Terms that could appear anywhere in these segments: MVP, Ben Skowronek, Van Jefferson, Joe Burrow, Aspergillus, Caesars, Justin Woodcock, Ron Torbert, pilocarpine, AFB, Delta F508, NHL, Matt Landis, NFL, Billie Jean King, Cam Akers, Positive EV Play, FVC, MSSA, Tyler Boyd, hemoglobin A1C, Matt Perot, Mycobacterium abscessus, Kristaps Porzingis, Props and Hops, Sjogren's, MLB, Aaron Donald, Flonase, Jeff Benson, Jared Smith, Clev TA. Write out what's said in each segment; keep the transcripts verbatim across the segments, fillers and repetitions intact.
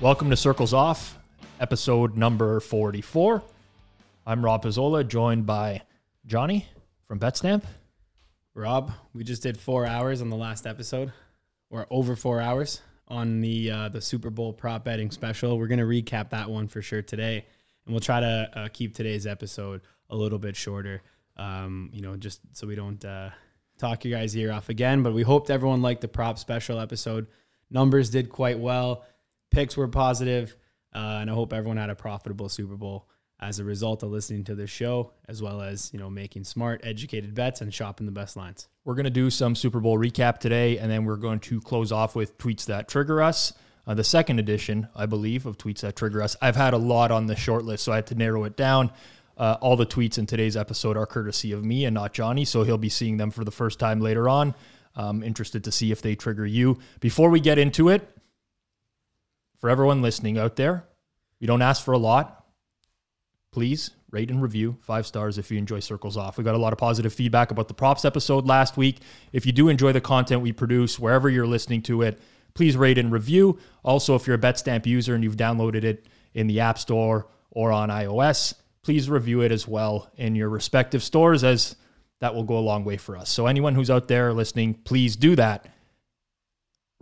Welcome to Circles Off, episode number forty-four. I'm Rob Pizzola, joined by Johnny from Betstamp. Rob, we just did four hours on the last episode, or over four hours, on the uh, the Super Bowl prop betting special. We're going to recap that one for sure today, and we'll try to uh, keep today's episode a little bit shorter, um, you know, just so we don't uh, talk you guys' ear off again. But we hoped everyone liked the prop special episode. Numbers did quite well. Picks were positive, uh, and I hope everyone had a profitable Super Bowl as a result of listening to this show, as well as, you know, making smart, educated bets and shopping the best lines. We're going to do some Super Bowl recap today, and then we're going to close off with Tweets That Trigger Us, uh, the second edition, I believe, of Tweets That Trigger Us. I've had a lot on the short list, so I had to narrow it down. Uh, all the tweets in today's episode are courtesy of me and not Johnny, so he'll be seeing them for the first time later on. I'm interested to see if they trigger you. Before we get into it, for everyone listening out there, you don't ask for a lot. Please rate and review five stars if you enjoy Circles Off. We got a lot of positive feedback about the props episode last week. If you do enjoy the content we produce, wherever you're listening to it, please rate and review. Also, if you're a Betstamp user and you've downloaded it in the App Store or on iOS, please review it as well in your respective stores, as that will go a long way for us. So anyone who's out there listening, please do that.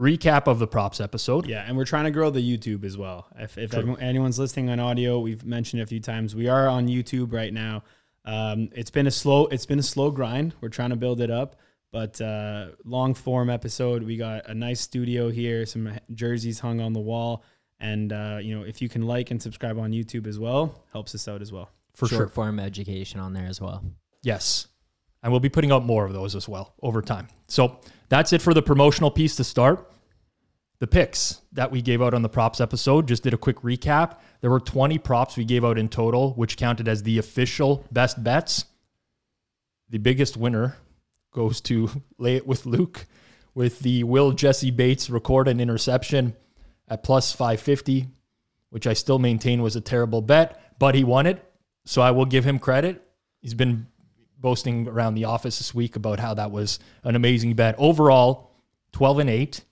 Recap of the props episode. Yeah, and we're trying to grow the YouTube as well. If, if everyone, anyone's listening on audio, we've mentioned it a few times. We are on YouTube right now. Um, it's been a slow, it's been a slow grind. We're trying to build it up, but uh, long form episode. We got a nice studio here, some jerseys hung on the wall, and uh, you know, if you can like and subscribe on YouTube as well, helps us out as well. For sure. Short form education on there as well. Yes. And we'll be putting out more of those as well over time. So that's it for the promotional piece to start. The picks that we gave out on the props episode, just did a quick recap. There were twenty props we gave out in total, which counted as the official best bets. The biggest winner goes to Lay It With Luke with the will Jesse Bates record an interception at plus five fifty, which I still maintain was a terrible bet, but he won it. So I will give him credit. He's been boasting around the office this week about how that was an amazing bet. Overall, twelve and eight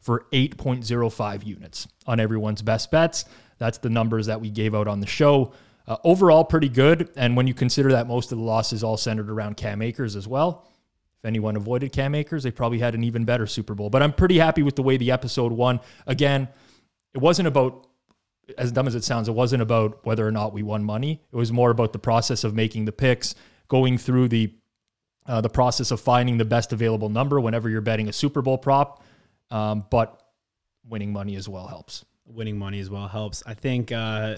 for eight point oh five units on everyone's best bets. That's the numbers that we gave out on the show. Uh, overall, pretty good. And when you consider that most of the losses all centered around Cam Akers as well, if anyone avoided Cam Akers, they probably had an even better Super Bowl. But I'm pretty happy with the way the episode won. Again, it wasn't about, as dumb as it sounds, it wasn't about whether or not we won money. It was more about the process of making the picks, going through the uh, the process of finding the best available number whenever you're betting a Super Bowl prop, um, but winning money as well helps. Winning money as well helps. I think, uh,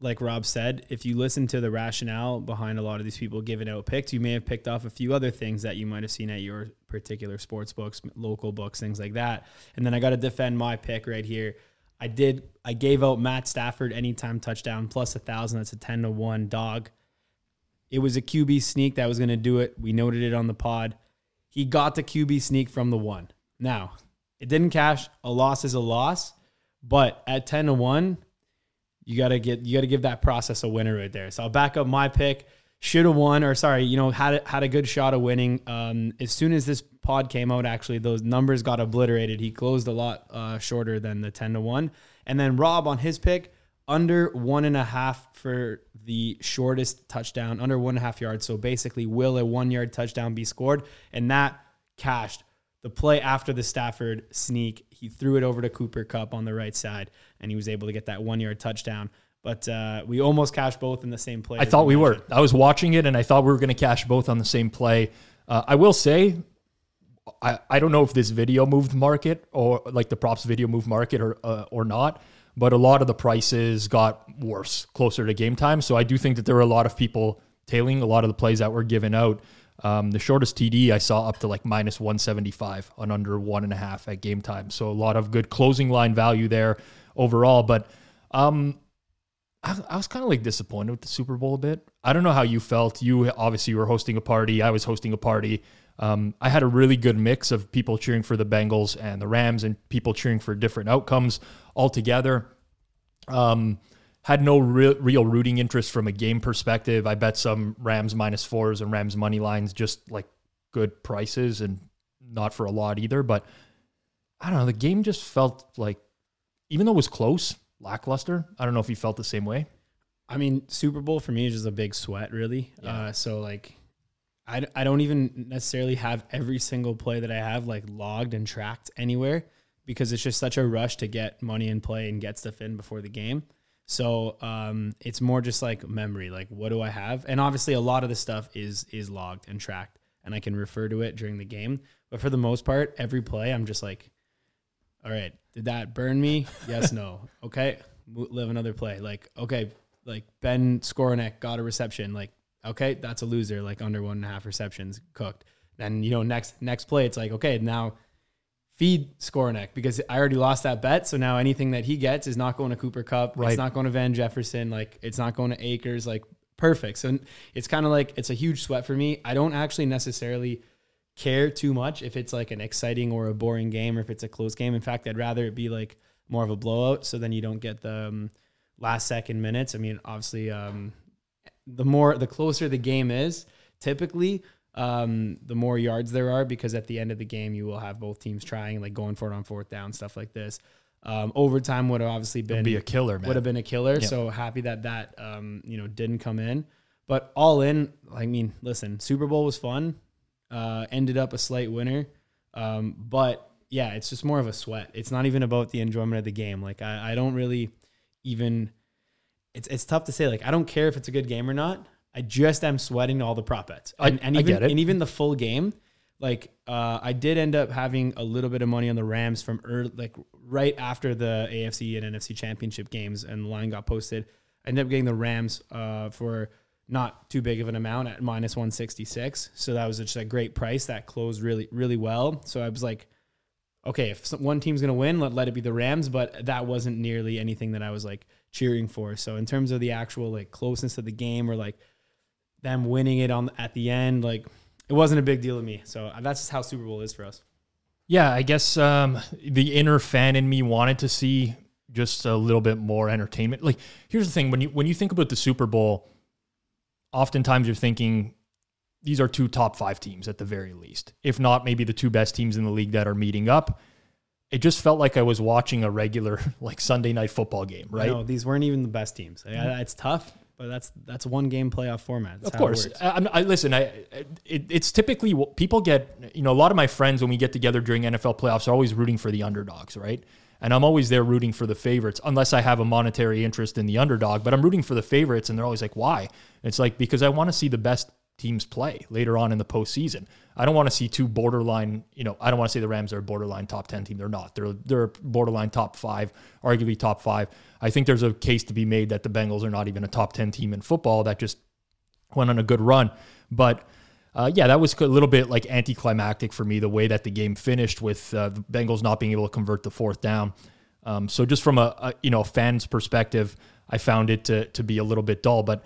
like Rob said, if you listen to the rationale behind a lot of these people giving out picks, you may have picked off a few other things that you might have seen at your particular sports books, local books, things like that. And then I got to defend my pick right here. I did. I gave out Matt Stafford anytime touchdown plus a thousand. That's a ten to one dog. It was a Q B sneak that was going to do it. We noted it on the pod. He got the Q B sneak from the one. Now, it didn't cash. A loss is a loss, but at ten to one, you got to get you got to give that process a winner right there. So I'll back up my pick. Should have won, or sorry, you know, had had a good shot of winning. Um, as soon as this pod came out, actually, those numbers got obliterated. He closed a lot uh, shorter than the ten to one. And then Rob on his pick, under one and a half for the shortest touchdown, under one and a half yards. So basically, will a one-yard touchdown be scored? And that cashed. The play after the Stafford sneak, he threw it over to Cooper Kupp on the right side, and he was able to get that one-yard touchdown. But uh, we almost cashed both in the same play. I thought we were. I was watching it, and I thought we were going to cash both on the same play. Uh, I will say, I, I don't know if this video moved market, or like the props video moved market or uh, or not, but a lot of the prices got worse closer to game time. So I do think that there were a lot of people tailing a lot of the plays that were given out. Um, the shortest T D I saw up to like minus one seventy-five on under one and a half at game time. So a lot of good closing line value there overall. But um, I, I was kind of like disappointed with the Super Bowl a bit. I don't know how you felt. You obviously were hosting a party. I was hosting a party. Um, I had a really good mix of people cheering for the Bengals and the Rams and people cheering for different outcomes altogether. Um, had no re- real rooting interest from a game perspective. I bet some Rams minus fours and Rams money lines, just like good prices and not for a lot either. But I don't know, the game just felt like, even though it was close, lackluster. I don't know if you felt the same way. I mean, Super Bowl for me is just a big sweat, really. Yeah. Uh, so, like, I, I don't even necessarily have every single play that I have, like, logged and tracked anywhere because it's just such a rush to get money in play and get stuff in before the game. So um, it's more just, like, memory. Like, what do I have? And obviously a lot of the stuff is is logged and tracked, and I can refer to it during the game. But for the most part, every play, I'm just like, all right, did that burn me? Yes, no. Okay, live another play. Like, okay, like Ben Skowronek got a reception. Like, okay, that's a loser, like under one and a half receptions, cooked. Then, you know, next next play, it's like, okay, now feed Skowronek because I already lost that bet. So now anything that he gets is not going to Cooper Kupp. Right. It's not going to Van Jefferson. Like, it's not going to Akers. Like, perfect. So it's kind of like, it's a huge sweat for me. I don't actually necessarily care too much if it's like an exciting or a boring game or if it's a close game. In fact, I'd rather it be like more of a blowout so then you don't get the um, last second minutes. I mean, obviously, um, the more the closer the game is, typically, um, the more yards there are because at the end of the game, you will have both teams trying, like going for it on fourth down, stuff like this. Um, overtime would have obviously been be a killer, man. Would have been a killer. Yeah. So happy that that, um, you know, didn't come in. But all in, I mean, listen, Super Bowl was fun. Uh, ended up a slight winner. Um, but yeah, it's just more of a sweat. It's not even about the enjoyment of the game. Like I, I don't really even, it's it's tough to say. Like, I don't care if it's a good game or not. I just am sweating all the prop bets. And, I, and, even, I get it. And even the full game, like uh, I did end up having a little bit of money on the Rams from early, like right after the A F C and N F C championship games and the line got posted. I ended up getting the Rams uh, for not too big of an amount at minus one sixty-six. So that was just a great price that closed really, really well. So I was like, okay, if some, one team's going to win, let, let it be the Rams. But that wasn't nearly anything that I was like cheering for. So in terms of the actual like closeness of the game or like them winning it on at the end, like it wasn't a big deal to me. So that's just how Super Bowl is for us. Yeah. I guess um, the inner fan in me wanted to see just a little bit more entertainment. Like here's the thing. When you, when you think about the Super Bowl, oftentimes you're thinking these are two top five teams at the very least, if not maybe the two best teams in the league that are meeting up. It just felt like I was watching a regular like Sunday night football game, right? No, these weren't even the best teams. It's tough, but that's that's one game playoff format. That's of course. I, I, listen, I it, it's typically people get, you know, a lot of my friends when we get together during N F L playoffs are always rooting for the underdogs, right? And I'm always there rooting for the favorites, unless I have a monetary interest in the underdog, but I'm rooting for the favorites. And they're always like, why? And it's like, because I want to see the best teams play later on in the postseason. I don't want to see two borderline, you know, I don't want to say the Rams are a borderline top ten team. They're not, they're, they're borderline top five, arguably top five. I think there's a case to be made that the Bengals are not even a top ten team in football that just went on a good run. But Uh, yeah, that was a little bit like anticlimactic for me, the way that the game finished with uh, the Bengals not being able to convert the fourth down. Um, so just from a, a you know fan's perspective, I found it to to be a little bit dull. But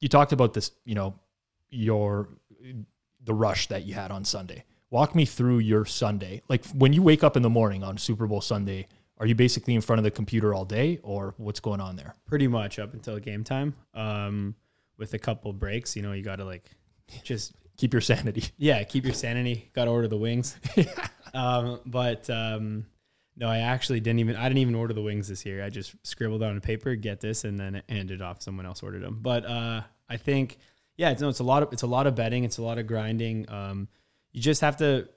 you talked about this, you know, your the rush that you had on Sunday. Walk me through your Sunday. Like when you wake up in the morning on Super Bowl Sunday, are you basically in front of the computer all day, or what's going on there? Pretty much up until game time, um, with a couple breaks. You know, you got to like just. Keep your sanity. Yeah, keep your sanity. Got to order the wings. yeah. um, but um, no, I actually didn't even, I didn't even order the wings this year. I just scribbled on a paper, get this, and then it handed off. Someone else ordered them. But uh, I think, yeah, it's, no, it's a lot of, it's a lot of betting. It's a lot of grinding. Um, you just have to,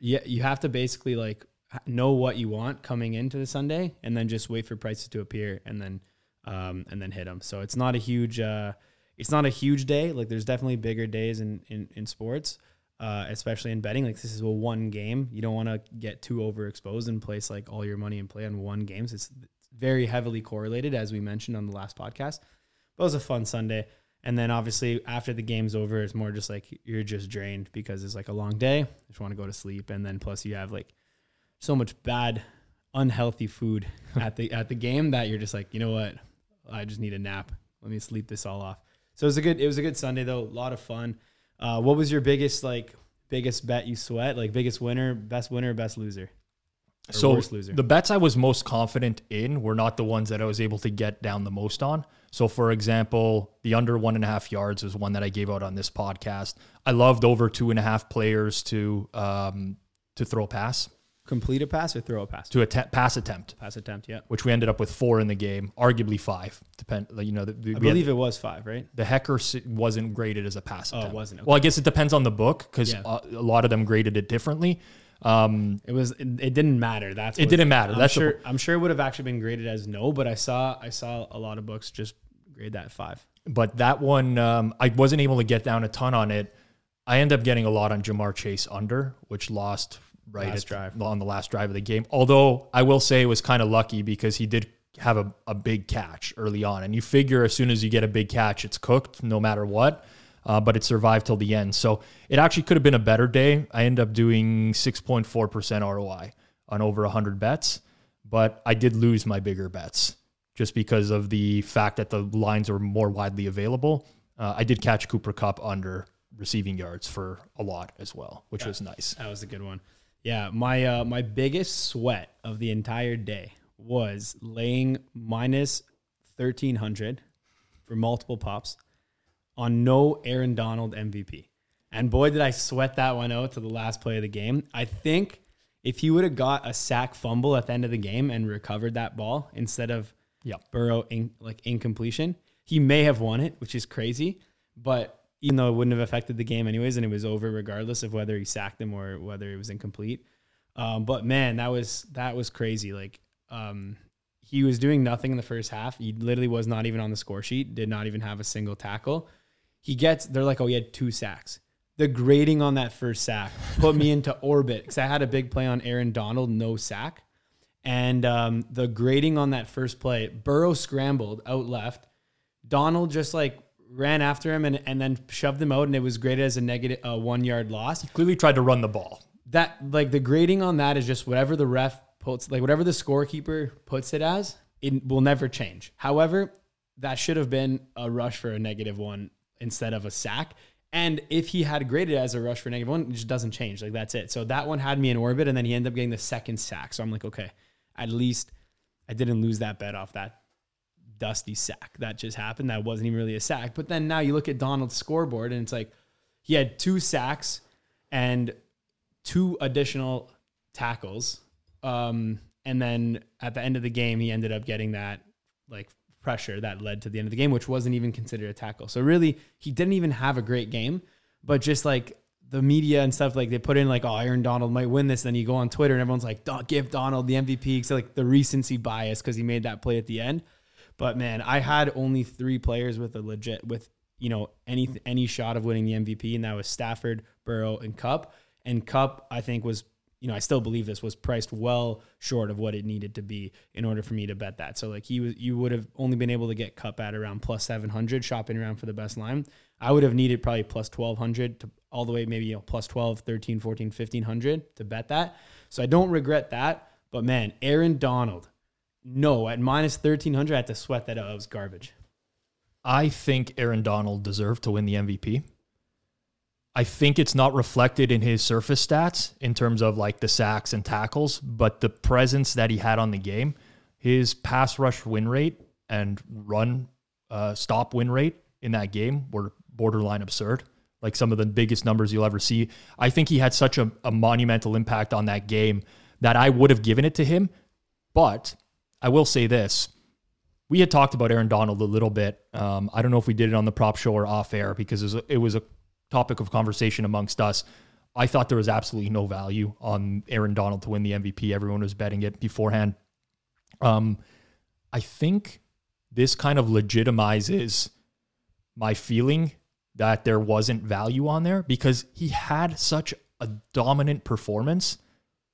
yeah, you have to basically like know what you want coming into the Sunday and then just wait for prices to appear and then, um, and then hit them. So it's not a huge, uh, It's not a huge day. Like there's definitely bigger days in, in, in sports, uh, especially in betting. Like this is a one game. You don't want to get too overexposed and place like all your money and play on one game. So it's very heavily correlated, as we mentioned on the last podcast. But it was a fun Sunday. And then obviously after the game's over, it's more just like you're just drained because it's like a long day. You just want to go to sleep. And then plus you have like so much bad, unhealthy food at the at the game that you're just like, you know what? I just need a nap. Let me sleep this all off. So it was a good, it was a good Sunday though. A lot of fun. Uh, what was your biggest, like biggest bet you sweat? Like biggest winner, best winner, best loser? Or so worst loser? The bets I was most confident in were not the ones that I was able to get down the most on. So for example, the under one and a half yards was one that I gave out on this podcast. I loved over two and a half players to, um, to throw a pass. Complete a pass or throw a pass? To a te- pass attempt. Pass attempt, yeah. Which we ended up with four in the game, arguably five. Depend, like, you know, the, the, I believe had, it was five, right? The Hecker wasn't graded as a pass attempt. Oh, it wasn't. Okay. Well, I guess it depends on the book because yeah. a, a lot of them graded it differently. Um, it was. It, it didn't matter. That's. It didn't it, matter. I'm That's sure. The, I'm sure it would have actually been graded as no, but I saw. I saw a lot of books just grade that five. But that one, um, I wasn't able to get down a ton on it. I ended up getting a lot on Jamar Chase under, which lost. Right at, drive. On the last drive of the game. Although I will say it was kind of lucky because he did have a, a big catch early on. And you figure as soon as you get a big catch, it's cooked no matter what. Uh, but it survived till the end. So it actually could have been a better day. I ended up doing six point four percent R O I on over one hundred bets. But I did lose my bigger bets just because of the fact that the lines were more widely available. Uh, I did catch Cooper Kupp under receiving yards for a lot as well, which yeah, was nice. That was a good one. Yeah, my uh, my biggest sweat of the entire day was laying minus thirteen hundred for multiple pops on no Aaron Donald M V P. And boy, did I sweat that one out to the last play of the game. I think if he would have got a sack fumble at the end of the game and recovered that ball instead of yep. Burrow in, like incompletion, he may have won it, which is crazy. But even though it wouldn't have affected the game anyways, and it was over regardless of whether he sacked him or whether it was incomplete. Um, but man, that was that was crazy. Like um, he was doing nothing in the first half. He literally was not even on the score sheet, did not even have a single tackle. He gets, they're like, oh, he had two sacks. The grading on that first sack put me into orbit because I had a big play on Aaron Donald, no sack. And um, the grading on that first play, Burrow scrambled out left. Donald just like, ran after him and, and then shoved him out, and it was graded as a negative uh, one yard loss. He clearly tried to run the ball. That like the grading on that is just whatever the ref puts, like whatever the scorekeeper puts it as, it will never change. However, that should have been a rush for a negative one instead of a sack. And if he had graded it as a rush for a negative one, it just doesn't change. Like that's it. So that one had me in orbit, and then he ended up getting the second sack. So I'm like, okay, at least I didn't lose that bet off that dusty sack that just happened. That wasn't even really a sack. But then now you look at Donald's scoreboard and it's like he had two sacks and two additional tackles. Um, and then at the end of the game, he ended up getting that like pressure that led to the end of the game, which wasn't even considered a tackle. So really he didn't even have a great game, but just like the media and stuff, like they put in like, oh, Aaron Donald might win this. Then you go on Twitter and everyone's like, don't give Donald the M V P. So like the recency bias, cause he made that play at the end. But man, I had only three players with a legit, with, you know, any any shot of winning the M V P, and that was Stafford, Burrow, and Kupp. And Kupp, I think, was, you know, I still believe this, was priced well short of what it needed to be in order for me to bet that. So like he was, you would have only been able to get Kupp at around plus seven hundred, shopping around for the best line. I would have needed probably plus twelve hundred to all the way, maybe, you know, plus twelve, thirteen, fourteen, fifteen hundred to bet that. So I don't regret that. But man, Aaron Donald. No, at minus thirteen hundred, I had to sweat that out. It was garbage. I think Aaron Donald deserved to win the M V P. I think it's not reflected in his surface stats in terms of like the sacks and tackles, but the presence that he had on the game, his pass rush win rate and run uh, stop win rate in that game were borderline absurd. Like some of the biggest numbers you'll ever see. I think he had such a, a monumental impact on that game that I would have given it to him, but I will say this. We had talked about Aaron Donald a little bit. Um, I don't know if we did it on the prop show or off air because it was, a, it was a topic of conversation amongst us. I thought there was absolutely no value on Aaron Donald to win the M V P. Everyone was betting it beforehand. Um, I think this kind of legitimizes my feeling that there wasn't value on there because he had such a dominant performance,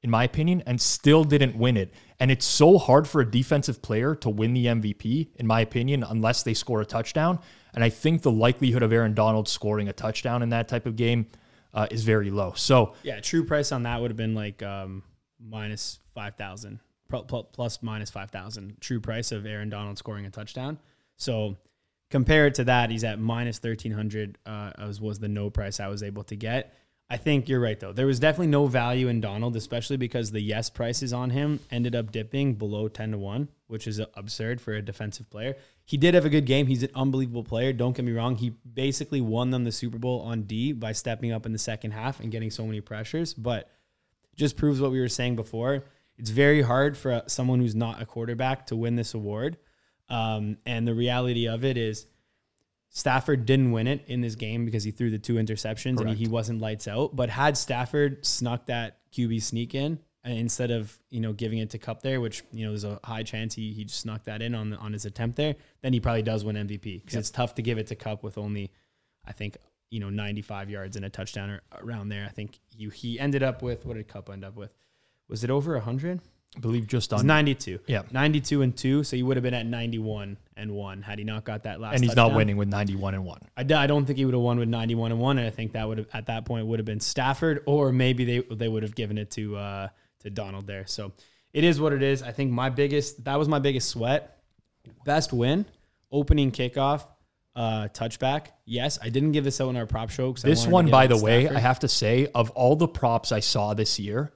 in my opinion, and still didn't win it. And it's so hard for a defensive player to win the M V P, in my opinion, unless they score a touchdown. And I think the likelihood of Aaron Donald scoring a touchdown in that type of game uh, is very low. So yeah, true price on that would have been like um, minus five thousand, plus minus five thousand, true price of Aaron Donald scoring a touchdown. So compare it to that, he's at minus thirteen hundred, uh, as was the no price I was able to get. I think you're right, though. There was definitely no value in Donald, especially because the yes prices on him ended up dipping below ten to one, which is absurd for a defensive player. He did have a good game. He's an unbelievable player. Don't get me wrong. He basically won them the Super Bowl on D by stepping up in the second half and getting so many pressures. But just proves what we were saying before. It's very hard for someone who's not a quarterback to win this award. Um, and the reality of it is Stafford didn't win it in this game because he threw the two interceptions. Correct. And he wasn't lights out. But had Stafford snuck that Q B sneak in instead of, you know, giving it to Kupp there, which, you know, there's a high chance he, he just snuck that in on the, on his attempt there, then he probably does win M V P because yep. it's tough to give it to Kupp with only, I think, you know, ninety-five yards and a touchdown or around there. I think you, he ended up with, what did Kupp end up with? Was it over one hundred? I believe just on ninety-two. Yeah. ninety-two and two. So he would have been at ninety-one and one had he not got that last And he's touchdown. Not winning with ninety-one and one. I, I don't think he would have won with ninety-one and one. And I think that would have, at that point, would have been Stafford, or maybe they they would have given it to uh, to Donald there. So it is what it is. I think my biggest, that was my biggest sweat. Best win, opening kickoff, uh, touchback. Yes, I didn't give this out in our prop show. This one, by the way, I have to say, of all the props I saw this year,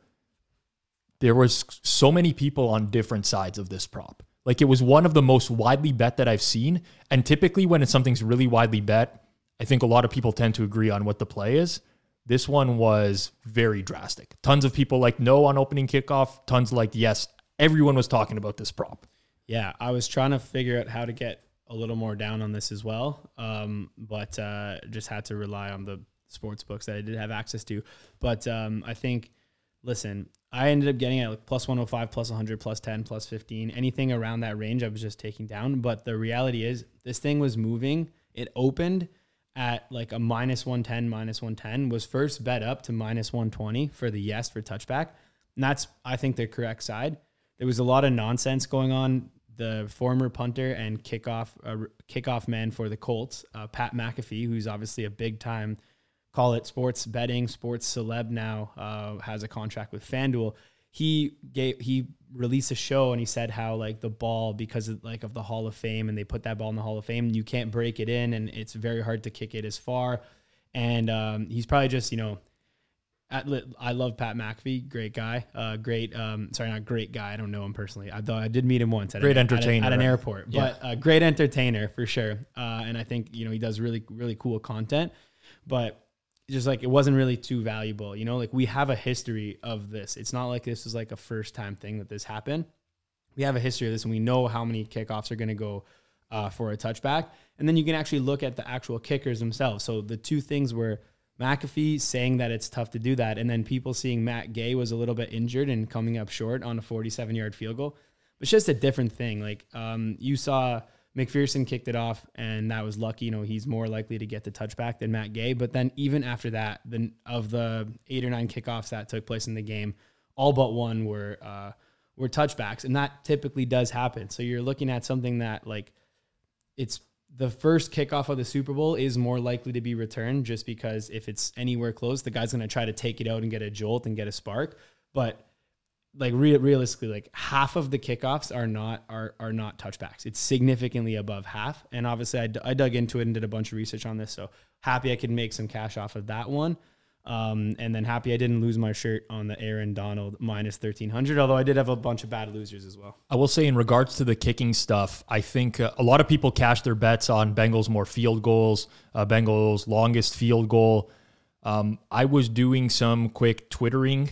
there was so many people on different sides of this prop. Like, it was one of the most widely bet that I've seen. And typically when it's something's really widely bet, I think a lot of people tend to agree on what the play is. This one was very drastic. Tons of people like no on opening kickoff. Tons like yes. Everyone was talking about this prop. Yeah, I was trying to figure out how to get a little more down on this as well. Um, but uh, just had to rely on the sports books that I did have access to. But um, I think, listen, I ended up getting it like plus one oh five, plus one hundred, plus ten, plus fifteen. Anything around that range I was just taking down. But the reality is this thing was moving. It opened at like a minus one ten, minus one ten, was first bet up to minus one twenty for the yes for touchback. And that's, I think, the correct side. There was a lot of nonsense going on. The former punter and kickoff uh, kickoff man for the Colts, uh, Pat McAfee, who's obviously a big-time, call it sports betting, sports celeb now, uh, has a contract with FanDuel. He gave, he released a show and he said how like the ball, because of like of the Hall of Fame, and they put that ball in the Hall of Fame, you can't break it in and it's very hard to kick it as far. And um, he's probably just, you know, at, I love Pat McAfee, great guy, uh, great, um, sorry, not great guy. I don't know him personally. I thought I did meet him once at, great an, entertainer, at, a, at an airport, yeah. But a great entertainer for sure. Uh, and I think, you know, he does really, really cool content, but just like, it wasn't really too valuable, you know, like we have a history of this. It's not like this is like a first time thing that this happened. We have a history of this and we know how many kickoffs are going to go uh, for a touchback. And then you can actually look at the actual kickers themselves. So the two things were McAfee saying that it's tough to do that, and then people seeing Matt Gay was a little bit injured and coming up short on a forty-seven yard field goal. It's just a different thing. Like um, you saw McPherson kicked it off, and that was lucky. You know, he's more likely to get the touchback than Matt Gay. But then even after that, then of the eight or nine kickoffs that took place in the game, all but one were uh, were touchbacks, and that typically does happen. So you're looking at something that, like, it's the first kickoff of the Super Bowl is more likely to be returned just because if it's anywhere close, the guy's going to try to take it out and get a jolt and get a spark. But like re- realistically, like half of the kickoffs are not, are, are not touchbacks. It's significantly above half. And obviously I, d- I dug into it and did a bunch of research on this. So happy I could make some cash off of that one. Um, and then happy I didn't lose my shirt on the Aaron Donald minus thirteen hundred, although I did have a bunch of bad losers as well. I will say in regards to the kicking stuff, I think uh, a lot of people cashed their bets on Bengals more field goals, uh, Bengals longest field goal. Um, I was doing some quick twittering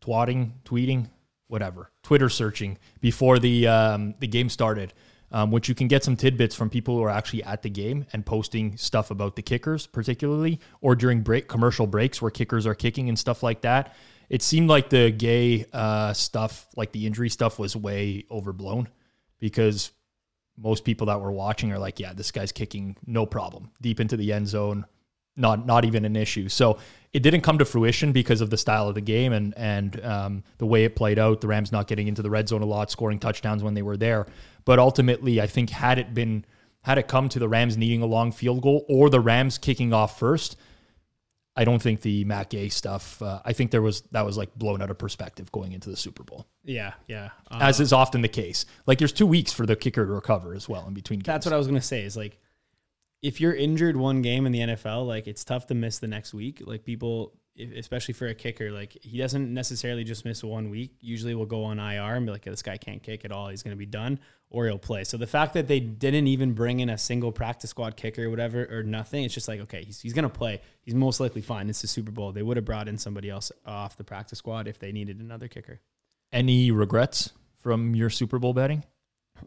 Twatting, tweeting, whatever, Twitter searching before the um, the game started, um, which you can get some tidbits from people who are actually at the game and posting stuff about the kickers, particularly, or during break commercial breaks where kickers are kicking and stuff like that. It seemed like the Gay uh, stuff, like the injury stuff, was way overblown because most people that were watching are like, yeah, this guy's kicking, no problem, deep into the end zone. Not not even an issue. So it didn't come to fruition because of the style of the game and and um, the way it played out, the Rams not getting into the red zone a lot, scoring touchdowns when they were there. But ultimately, I think had it been had it come to the Rams needing a long field goal or the Rams kicking off first, I don't think the Matt Gay stuff, uh, I think there was that was like blown out of perspective going into the Super Bowl. Yeah, yeah. Uh, as is often the case. Like there's two weeks for the kicker to recover as well in between games. That's what I was going to say is like, if you're injured one game in the N F L, like, it's tough to miss the next week. Like, people, especially for a kicker, like, he doesn't necessarily just miss one week. Usually we'll go on I R and be like, this guy can't kick at all. He's going to be done, or he'll play. So the fact that they didn't even bring in a single practice squad kicker or whatever, or nothing, it's just like, okay, he's, he's going to play. He's most likely fine. It's the Super Bowl. They would have brought in somebody else off the practice squad if they needed another kicker. Any regrets from your Super Bowl betting?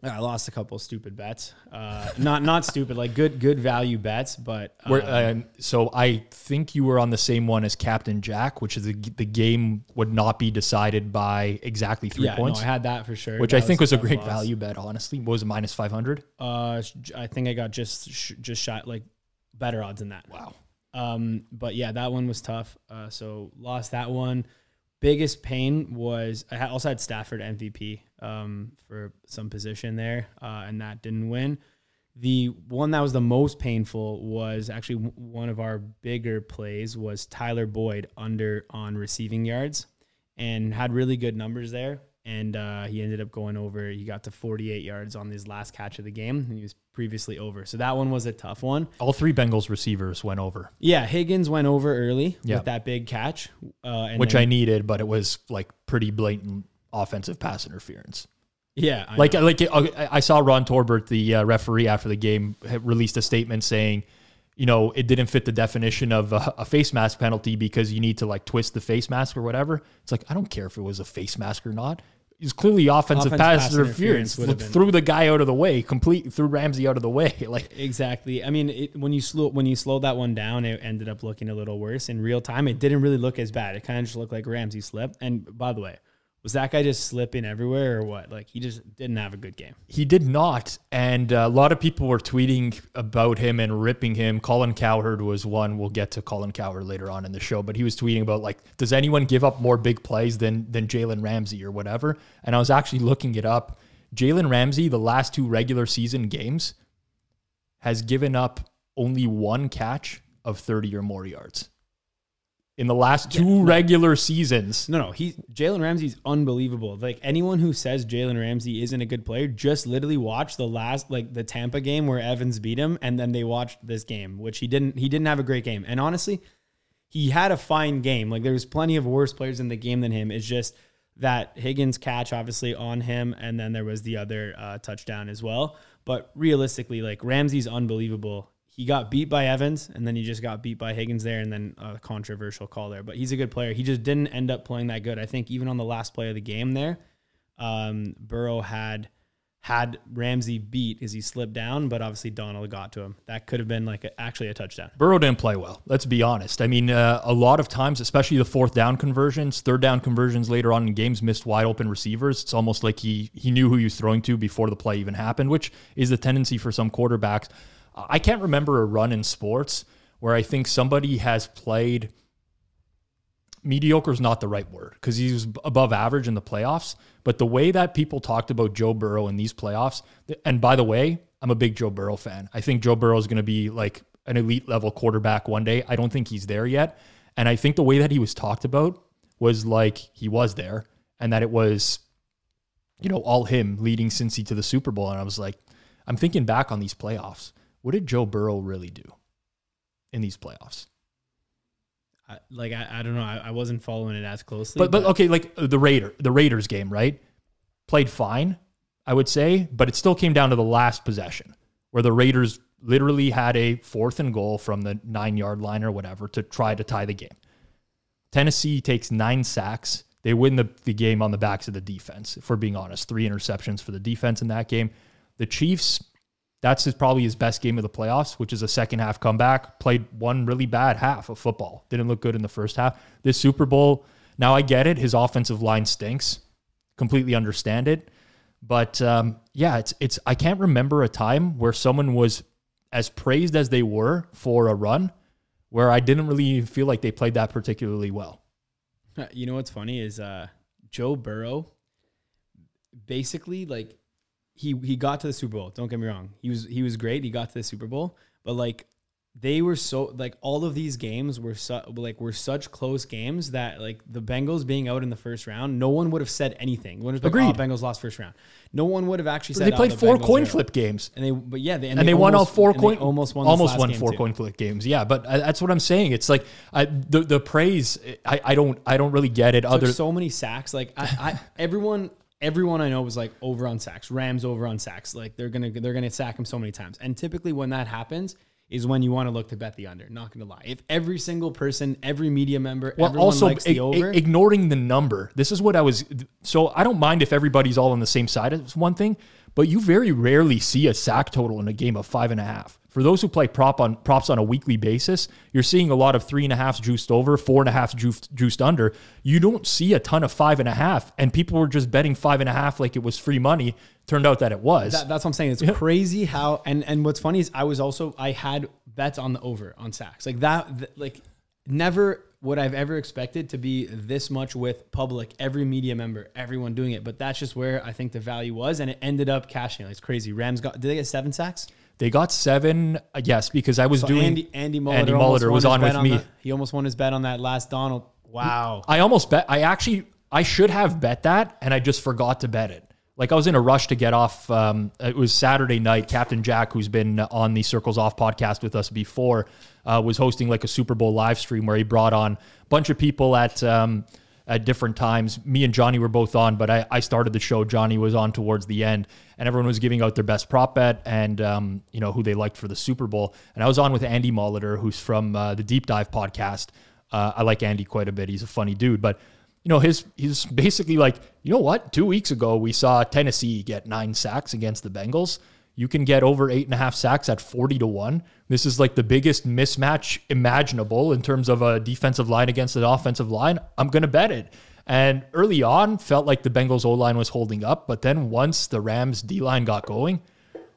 I lost a couple of stupid bets. Uh, not not stupid, like good good value bets. But um, um, so I think you were on the same one as Captain Jack, which is the, the game would not be decided by exactly three yeah, points. Yeah, no, I had that for sure. Which that I think was, was a great loss. Value bet, honestly. What was it, minus five hundred? Uh, I think I got just just shot, like, better odds than that. Wow. Um, but yeah, that one was tough. Uh, so lost that one. Biggest pain was I also had Stafford M V P um, for some position there, uh, and that didn't win. The one that was the most painful was actually w- one of our bigger plays was Tyler Boyd under on receiving yards, and had really good numbers there. And uh, he ended up going over. He got to forty-eight yards on his last catch of the game, and he was previously over. So that one was a tough one. All three Bengals receivers went over. Yeah, Higgins went over early yep. with that big catch. Uh, and Which then, I needed, but it was like pretty blatant offensive pass interference. Yeah. I like, like it, I saw Ron Torbert, the uh, referee after the game, released a statement saying, you know, it didn't fit the definition of a, a face mask penalty because you need to, like, twist the face mask or whatever. It's like, I don't care if it was a face mask or not. It's clearly offensive, offensive pass, pass interference. interference threw the guy out of the way, complete threw Ramsey out of the way. Like, exactly. I mean, it, when you slow when you slowed that one down, it ended up looking a little worse. In real time, it didn't really look as bad. It kind of just looked like Ramsey slipped. And by the way, was that guy just slipping everywhere or what? Like, he just didn't have a good game. He did not. And a lot of people were tweeting about him and ripping him. Colin Cowherd was one. We'll get to Colin Cowherd later on in the show. But he was tweeting about, like, does anyone give up more big plays than, than Jalen Ramsey or whatever? And I was actually looking it up. Jalen Ramsey, the last two regular season games, has given up only one catch of thirty or more yards. In the last two yeah, no. regular seasons. No, no. He Jalen Ramsey's unbelievable. Like, anyone who says Jalen Ramsey isn't a good player, just literally watch the last, like, the Tampa game where Evans beat him, and then they watched this game, which he didn't he didn't have a great game. And honestly, he had a fine game. Like, there was plenty of worse players in the game than him. It's just that Higgins catch obviously on him, and then there was the other uh, touchdown as well. But realistically, like, Ramsey's unbelievable. He got beat by Evans, and then he just got beat by Higgins there, and then a controversial call there. But he's a good player. He just didn't end up playing that good. I think even on the last play of the game there, um, Burrow had had Ramsey beat as he slipped down, but obviously Donald got to him. That could have been like a, actually a touchdown. Burrow didn't play well. Let's be honest. I mean, uh, a lot of times, especially the fourth down conversions, third down conversions later on in games, missed wide open receivers. It's almost like he he knew who he was throwing to before the play even happened, which is the tendency for some quarterbacks. I can't remember a run in sports where I think somebody has played mediocre is not the right word because he was above average in the playoffs. But the way that people talked about Joe Burrow in these playoffs, and by the way, I'm a big Joe Burrow fan. I think Joe Burrow is going to be like an elite level quarterback one day. I don't think he's there yet. And I think the way that he was talked about was like he was there and that it was, you know, all him leading Cincy to the Super Bowl. And I was like, I'm thinking back on these playoffs. What did Joe Burrow really do in these playoffs? I, like, I, I don't know. I, I wasn't following it as closely. But, but, but okay, like the Raider, the Raiders game, right? Played fine, I would say, but it still came down to the last possession where the Raiders literally had a fourth and goal from the nine-yard line or whatever to try to tie the game. Tennessee takes nine sacks. They win the, the game on the backs of the defense, if we're being honest. Three interceptions for the defense in that game. The Chiefs... That's his, probably his best game of the playoffs, which is a second-half comeback. Played one really bad half of football. Didn't look good in the first half. This Super Bowl, now I get it. His offensive line stinks. Completely understand it. But, um, yeah, it's it's. I can't remember a time where someone was as praised as they were for a run where I didn't really feel like they played that particularly well. You know what's funny is uh, Joe Burrow basically, like, He he got to the Super Bowl. Don't get me wrong. He was he was great. He got to the Super Bowl. But like they were so, like, all of these games were su- like were such close games that, like, the Bengals being out in the first round, no one would have said anything. No one would have been like, oh, Bengals lost first round. No one would have actually said. They played oh, the four Bengals coin flip games, and they but yeah, they, and, and they, they almost, won all four coin almost won almost won four too. coin flip games. Yeah, but I, that's what I'm saying. It's like I, the the praise. I, I don't I don't really get it. It other so many sacks. Like I, I everyone. Everyone I know was like over on sacks, Rams over on sacks. Like they're going to, they're going to sack him so many times. And typically when that happens is when you want to look to bet the under, not going to lie. If every single person, every media member, well, everyone also likes ig- the over. Ignoring the number. This is what I was, so I don't mind if everybody's all on the same side. It's one thing, but you very rarely see a sack total in a game of five and a half. For those who play prop on props on a weekly basis, you're seeing a lot of three and a halfs juiced over, four and a half juiced, juiced under. You don't see a ton of five and a half, and people were just betting five and a half like it was free money. Turned out that it was. That, that's what I'm saying. It's yeah. crazy how, and, and what's funny is I was also, I had bets on the over on sacks. Like that, like never what I've ever expected to be this much with public, every media member, everyone doing it. But that's just where I think the value was, and it ended up cashing. It's crazy. Rams got, did they get seven sacks? They got seven, yes, because I was so doing... Andy, Andy Molitor, Andy Molitor was on with me. On the, he almost won his bet on that last Donald. Wow. I almost bet... I actually... I should have bet that, and I just forgot to bet it. Like, I was in a rush to get off. Um, it was Saturday night. Captain Jack, who's been on the Circles Off podcast with us before, uh, was hosting, like, a Super Bowl live stream where he brought on a bunch of people at... Um, at different times. Me and Johnny were both on, but I, I started the show. Johnny was on towards the end, and everyone was giving out their best prop bet and, um, you know, who they liked for the Super Bowl. And I was on with Andy Molitor, who's from uh, the Deep Dive podcast. Uh, I like Andy quite a bit. He's a funny dude, but you know, his, he's basically like, you know what? Two weeks ago, we saw Tennessee get nine sacks against the Bengals. You can get over eight and a half sacks at forty to one. This is like the biggest mismatch imaginable in terms of a defensive line against an offensive line. I'm going to bet it. And early on, felt like the Bengals O-line was holding up. But then once the Rams D-line got going,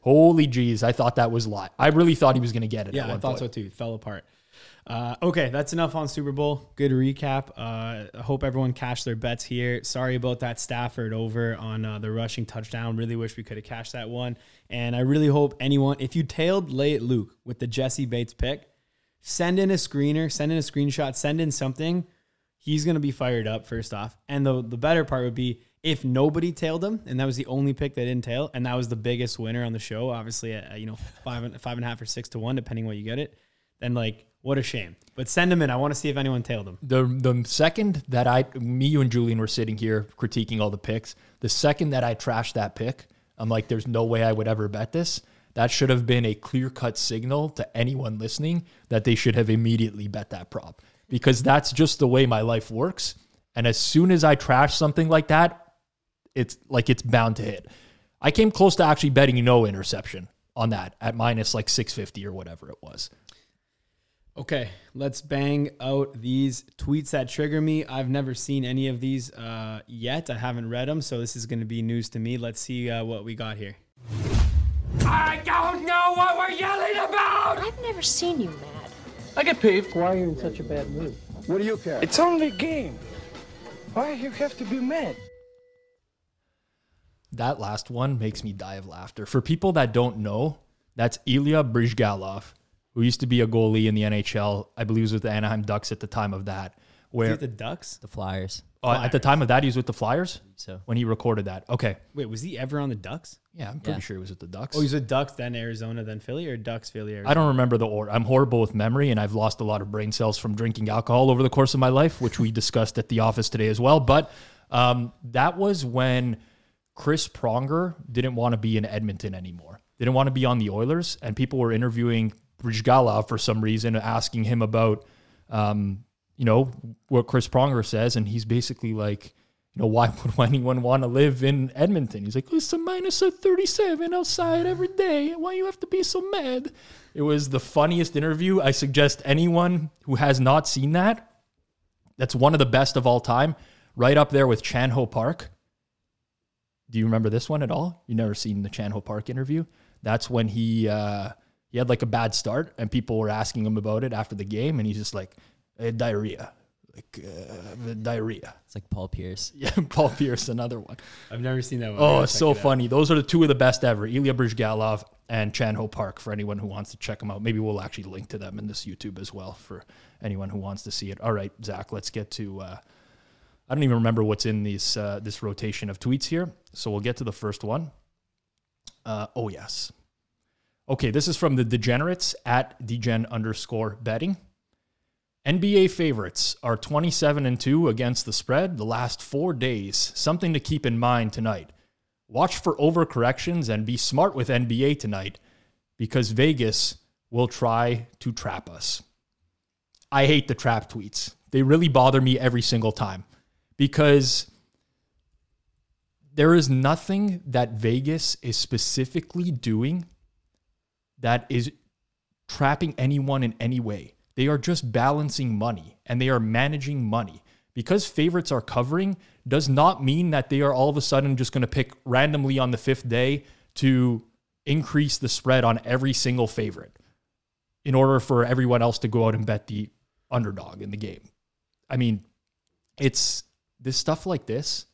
holy geez, I thought that was live. I really thought he was going to get it. Yeah, I thought point. so too. Fell apart. Uh, okay, that's enough on Super Bowl. Good recap. Uh, I hope everyone cashed their bets here. Sorry about that Stafford over on uh, the rushing touchdown. Really wish we could have cashed that one. And I really hope anyone, if you tailed Lay It Luke with the Jesse Bates pick, send in a screener, send in a screenshot, send in something. He's going to be fired up first off. And the, the better part would be if nobody tailed him, and that was the only pick that didn't tail, and that was the biggest winner on the show, obviously at, you know, five and, five and a half or six to one, depending what you get it. Then like, what a shame. But send them in. I want to see if anyone tailed them. The the second that I, me, you, and Julian were sitting here critiquing all the picks, the second that I trashed that pick, I'm like, there's no way I would ever bet this. That should have been a clear-cut signal to anyone listening that they should have immediately bet that prop, because that's just the way my life works. And as soon as I trash something like that, it's like it's bound to hit. I came close to actually betting no interception on that at minus like six fifty or whatever it was. Okay, let's bang out these tweets that trigger me. I've never seen any of these uh, yet. I haven't read them, so this is going to be news to me. Let's see uh, what we got here. I don't know what we're yelling about! I've never seen you mad. I get peeved. Why are you in such a bad mood? What do you care? It's only a game. Why you have to be mad? That last one makes me die of laughter. For people that don't know, that's Ilya Bryzgalov, who used to be a goalie in the N H L, I believe he was with the Anaheim Ducks at the time of that. Where was he the Ducks? The Flyers. Oh, Flyers. At the time of that, he was with the Flyers? So when he recorded that. Okay. Wait, was he ever on the Ducks? Yeah, I'm pretty yeah. sure he was with the Ducks. Oh, he was with Ducks, then Arizona, then Philly, or Ducks, Philly, Arizona? I don't remember the order. I'm horrible with memory, and I've lost a lot of brain cells from drinking alcohol over the course of my life, which we discussed at the office today as well. But um, that was when Chris Pronger didn't want to be in Edmonton anymore. They didn't want to be on the Oilers, and people were interviewing Bryzgalov for some reason, asking him about, um, you know, what Chris Pronger says. And he's basically like, you know, why would anyone want to live in Edmonton? He's like, it's a minus of thirty-seven outside every day. Why you have to be so mad? It was the funniest interview. I suggest anyone who has not seen that, that's one of the best of all time, right up there with Chan Ho Park. Do you remember this one at all? You never seen the Chan Ho Park interview? That's when he, uh, He had like a bad start, and people were asking him about it after the game, and he's just like, eh, diarrhea, like uh, diarrhea. It's like Paul Pierce. Yeah, Paul Pierce, another one. I've never seen that one. Oh, it's so funny. Out. Those are the two of the best ever, Ilya Bryzgalov and Chan Ho Park for anyone who wants to check them out. Maybe we'll actually link to them in this YouTube as well for anyone who wants to see it. All right, Zach, let's get to uh, – I don't even remember what's in these, uh, this rotation of tweets here, so we'll get to the first one. Uh, oh, yes. Okay, this is from the Degenerates at degen underscore betting. N B A favorites are twenty-seven and two against the spread the last four days. Something to keep in mind tonight. Watch for overcorrections and be smart with N B A tonight because Vegas will try to trap us. I hate the trap tweets. They really bother me every single time because there is nothing that Vegas is specifically doing that is trapping anyone in any way. They are just balancing money, and they are managing money. Because favorites are covering does not mean that they are all of a sudden just going to pick randomly on the fifth day to increase the spread on every single favorite in order for everyone else to go out and bet the underdog in the game. I mean, it's this stuff like this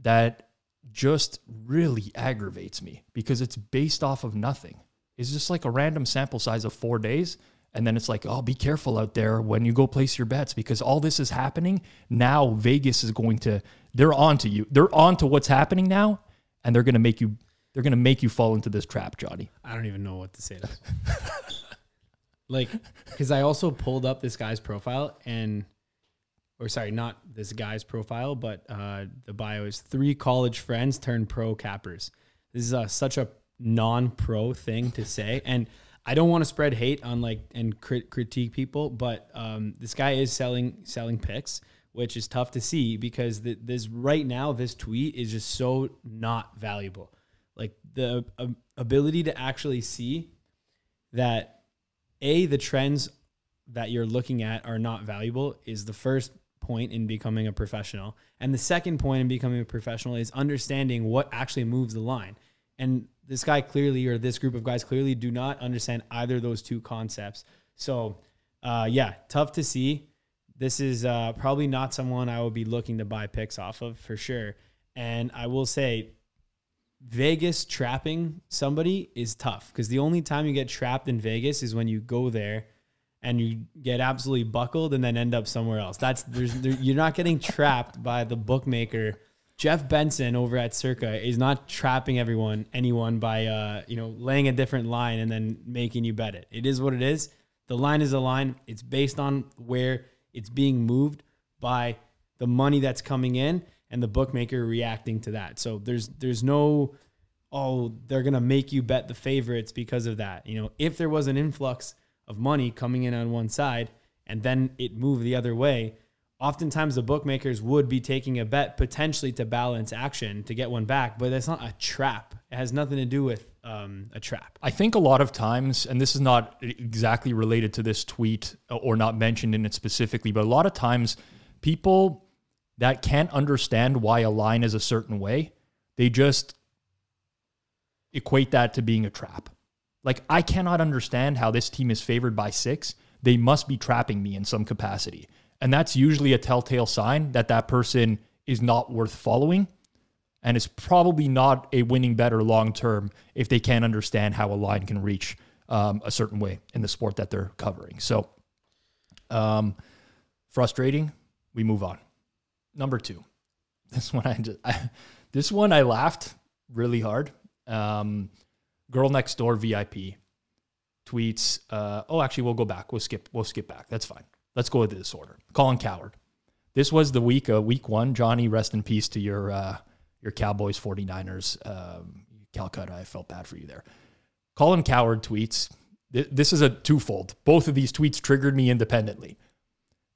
that just really aggravates me because it's based off of nothing. It's just like a random sample size of four days. And then it's like, oh, be careful out there when you go place your bets because all this is happening. Now Vegas is going to, they're on to you. They're on to what's happening now. And they're going to make you, they're going to make you fall into this trap, Johnny. I don't even know what to say to that. Like, because I also pulled up this guy's profile and, or sorry, not this guy's profile, but uh, the bio is three college friends turn pro cappers. This is uh, such a non-pro thing to say. And I don't want to spread hate on like and crit- critique people, but um, this guy is selling selling picks, which is tough to see because the, this right now this tweet is just so not valuable. Like the uh, ability to actually see that a the trends that you're looking at are not valuable is the first point in becoming a professional, and the second point in becoming a professional is understanding what actually moves the line. And this guy clearly, or this group of guys clearly do not understand either of those two concepts. So, uh, yeah, tough to see. This is uh, probably not someone I would be looking to buy picks off of for sure. And I will say Vegas trapping somebody is tough because the only time you get trapped in Vegas is when you go there and you get absolutely buckled and then end up somewhere else. That's there's, there, you're not getting trapped by the bookmaker. Jeff Benson over at Circa is not trapping everyone, anyone by, uh, you know, laying a different line and then making you bet it. It is what it is. The line is a line. It's based on where it's being moved by the money that's coming in and the bookmaker reacting to that. So there's, there's no, oh, they're going to make you bet the favorites because of that. You know, if there was an influx of money coming in on one side and then it moved the other way, oftentimes the bookmakers would be taking a bet potentially to balance action to get one back, but that's not a trap. It has nothing to do with um, a trap. I think a lot of times, and this is not exactly related to this tweet or not mentioned in it specifically, but a lot of times people that can't understand why a line is a certain way, they just equate that to being a trap. Like, I cannot understand how this team is favored by six. They must be trapping me in some capacity. And that's usually a telltale sign that that person is not worth following and is probably not a winning better long-term if they can't understand how a line can reach um, a certain way in the sport that they're covering. So um, frustrating. We move on. Number two, this one, I, just, I this one, I laughed really hard. Um, Girl Next Door V I P tweets. Uh, oh, actually we'll go back. We'll skip. We'll skip back. That's fine. Let's go with this order. Colin Cowherd. This was the week, uh, week one. Johnny, rest in peace to your uh, your Cowboys, forty-niners, um, Calcutta. I felt bad for you there. Colin Cowherd tweets. Th- this is a twofold. Both of these tweets triggered me independently.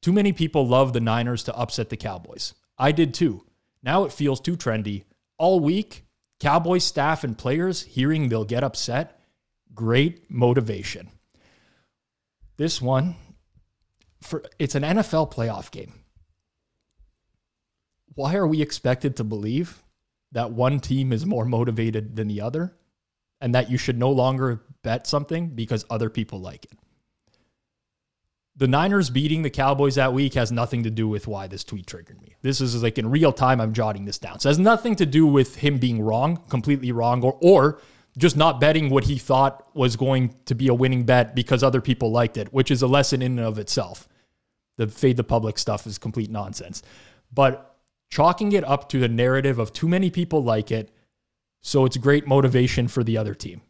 Too many people love the Niners to upset the Cowboys. I did too. Now it feels too trendy. All week, Cowboys staff and players hearing they'll get upset. Great motivation. This one... For, it's an N F L playoff game. Why are we expected to believe that one team is more motivated than the other and that you should no longer bet something because other people like it? The Niners beating the Cowboys that week has nothing to do with why this tweet triggered me. This is like in real time, I'm jotting this down. So it has nothing to do with him being wrong, completely wrong, or, or just not betting what he thought was going to be a winning bet because other people liked it, which is a lesson in and of itself. The fade the public stuff is complete nonsense. But chalking it up to the narrative of too many people like it, so it's great motivation for the other team,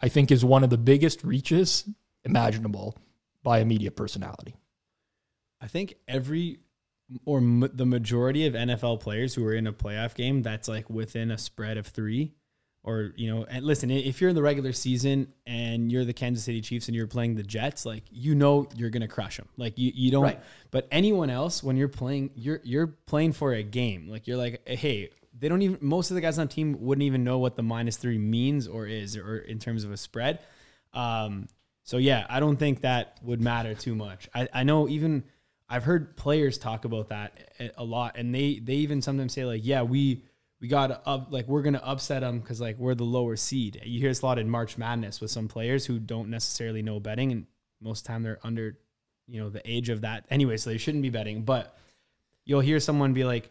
I think is one of the biggest reaches imaginable by a media personality. I think every or m- the majority of N F L players who are in a playoff game that's like within a spread of three, or, you know, and listen, if you're in the regular season and you're the Kansas City Chiefs and you're playing the Jets, like, you know, you're going to crush them. Like you, you don't, right. But anyone else, when you're playing, you're, you're playing for a game. Like you're like, hey, they don't even, most of the guys on the team wouldn't even know what the minus three means or is, or in terms of a spread. Um, so yeah, I don't think that would matter too much. I, I know even I've heard players talk about that a lot, and they, they even sometimes say like, yeah, we, we got up, like we're going to upset them because like we're the lower seed. You hear this a lot in March Madness with some players who don't necessarily know betting, and most of the time they're under, you know, the age of that anyway, so they shouldn't be betting, but you'll hear someone be like,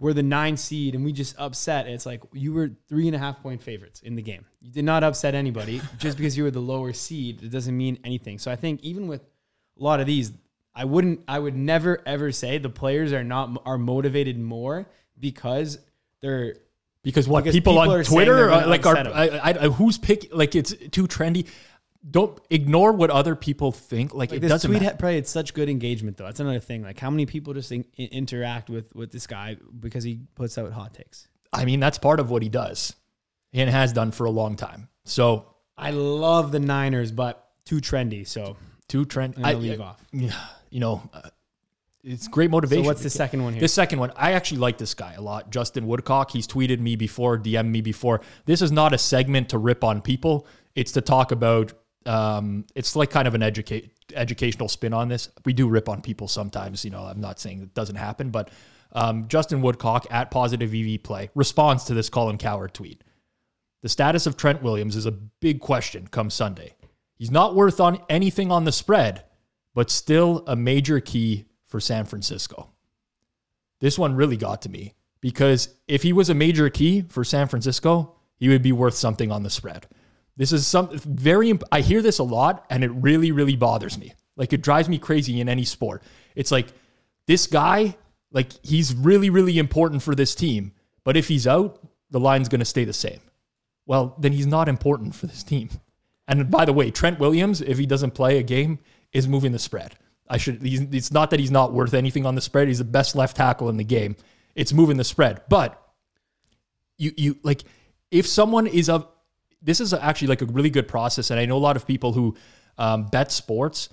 we're the nine seed and we just upset. It's like, you were three and a half point favorites in the game. You did not upset anybody. Just because you were the lower seed, it doesn't mean anything. So I think even with a lot of these, I wouldn't, I would never ever say the players are not, are motivated more because they're, because what because people, people on Twitter, are like, are, I, I, who's pick, like it's too trendy. Don't ignore what other people think. Like, like it this doesn't tweet matter. Probably had such good engagement though. That's another thing. Like how many people just in, interact with, with this guy because he puts out hot takes. I mean, that's part of what he does and has done for a long time. So I love the Niners, but too trendy. So too trendy. I leave I, off. You know, uh, it's great motivation. So what's the second one here? The second one. I actually like this guy a lot. Justin Woodcock. He's tweeted me before, D M'd me before. This is not a segment to rip on people. It's to talk about, Um, it's like kind of an educate educational spin on this. We do rip on people sometimes, you know, I'm not saying it doesn't happen, but, um, Justin Woodcock at Positive E V Play responds to this Colin Cowherd tweet. The status of Trent Williams is a big question come Sunday. He's not worth on anything on the spread, but still a major key for San Francisco. This one really got to me because if he was a major key for San Francisco, he would be worth something on the spread. This is some very, imp- I hear this a lot and it really, really bothers me. Like it drives me crazy in any sport. It's like this guy, like he's really, really important for this team, but if he's out, the line's going to stay the same. Well, then he's not important for this team. And by the way, Trent Williams, if he doesn't play a game, is moving the spread. I should, he's, it's not that he's not worth anything on the spread. He's the best left tackle in the game. It's moving the spread. But you, you like if someone is of, this is actually like a really good process. And I know a lot of people who um, bet sports,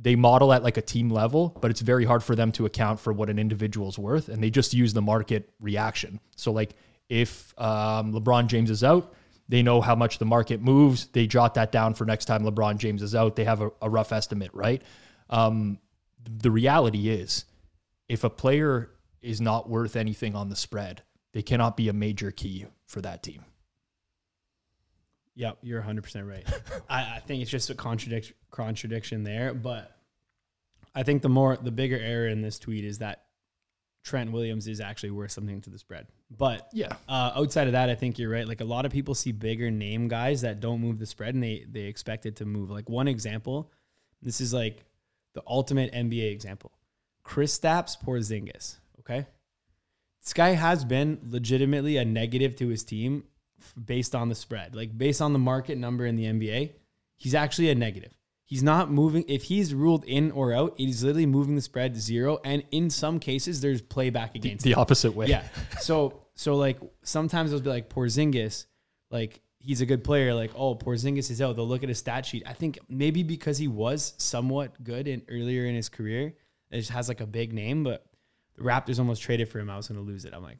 they model at like a team level, but it's very hard for them to account for what an individual's worth. And they just use the market reaction. So like if um, LeBron James is out, they know how much the market moves. They jot that down for next time LeBron James is out. They have a, a rough estimate, right? Um, the reality is if a player is not worth anything on the spread, they cannot be a major key for that team. Yep, you're one hundred percent right. I, I think it's just a contradic- contradiction there, but I think the more the bigger error in this tweet is that Trent Williams is actually worth something to the spread. But yeah, uh, outside of that, I think you're right. Like a lot of people see bigger name guys that don't move the spread, and they they expect it to move. Like one example, this is like the ultimate N B A example: Kristaps Porzingis. Okay, this guy has been legitimately a negative to his team. Based on the spread, like based on the market number in the N B A, he's actually a negative. He's not moving. If he's ruled in or out, he's literally moving the spread zero. And in some cases, there's playback against the, the opposite way. Yeah. So, so like sometimes it'll be like Porzingis, like he's a good player. Like, oh, Porzingis is out. They'll look at his stat sheet. I think maybe because he was somewhat good in earlier in his career, it just has like a big name, but the Raptors almost traded for him. I was going to lose it. I'm like,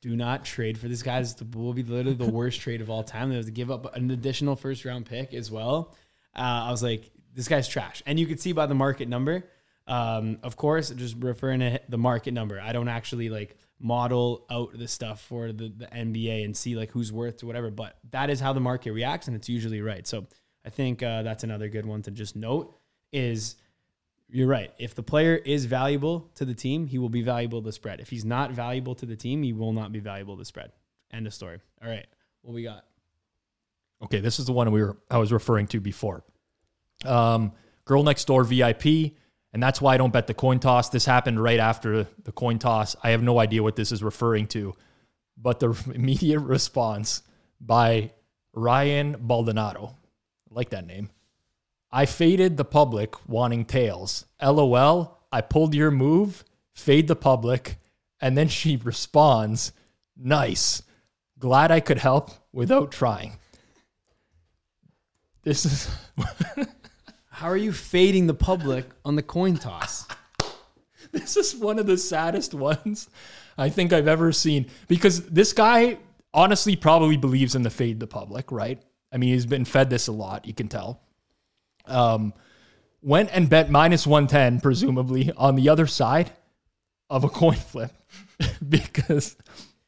do not trade for this guy. This will be literally the worst trade of all time. They have to give up an additional first round pick as well. Uh, I was like, this guy's trash. And you could see by the market number, um, of course, just referring to the market number. I don't actually like model out the stuff for the, the N B A and see like who's worth or whatever, but that is how the market reacts and it's usually right. So I think uh, that's another good one to just note is you're right. If the player is valuable to the team, he will be valuable to spread. If he's not valuable to the team, he will not be valuable to spread. End of story. All right. What we got? Okay, this is the one we were I was referring to before. Um, Girl Next Door V I P, and that's why I don't bet the coin toss. This happened right after the coin toss. I have no idea what this is referring to, but the immediate response by Ryan Baldonado, I like that name. I faded the public wanting tails. LOL, I pulled your move, fade the public, and then she responds, nice. Glad I could help without trying. This is... How are you fading the public on the coin toss? This is one of the saddest ones I think I've ever seen. Because this guy honestly probably believes in the fade the public, right? I mean, he's been fed this a lot, you can tell. Um, went and bet minus one ten, presumably, on the other side of a coin flip. Because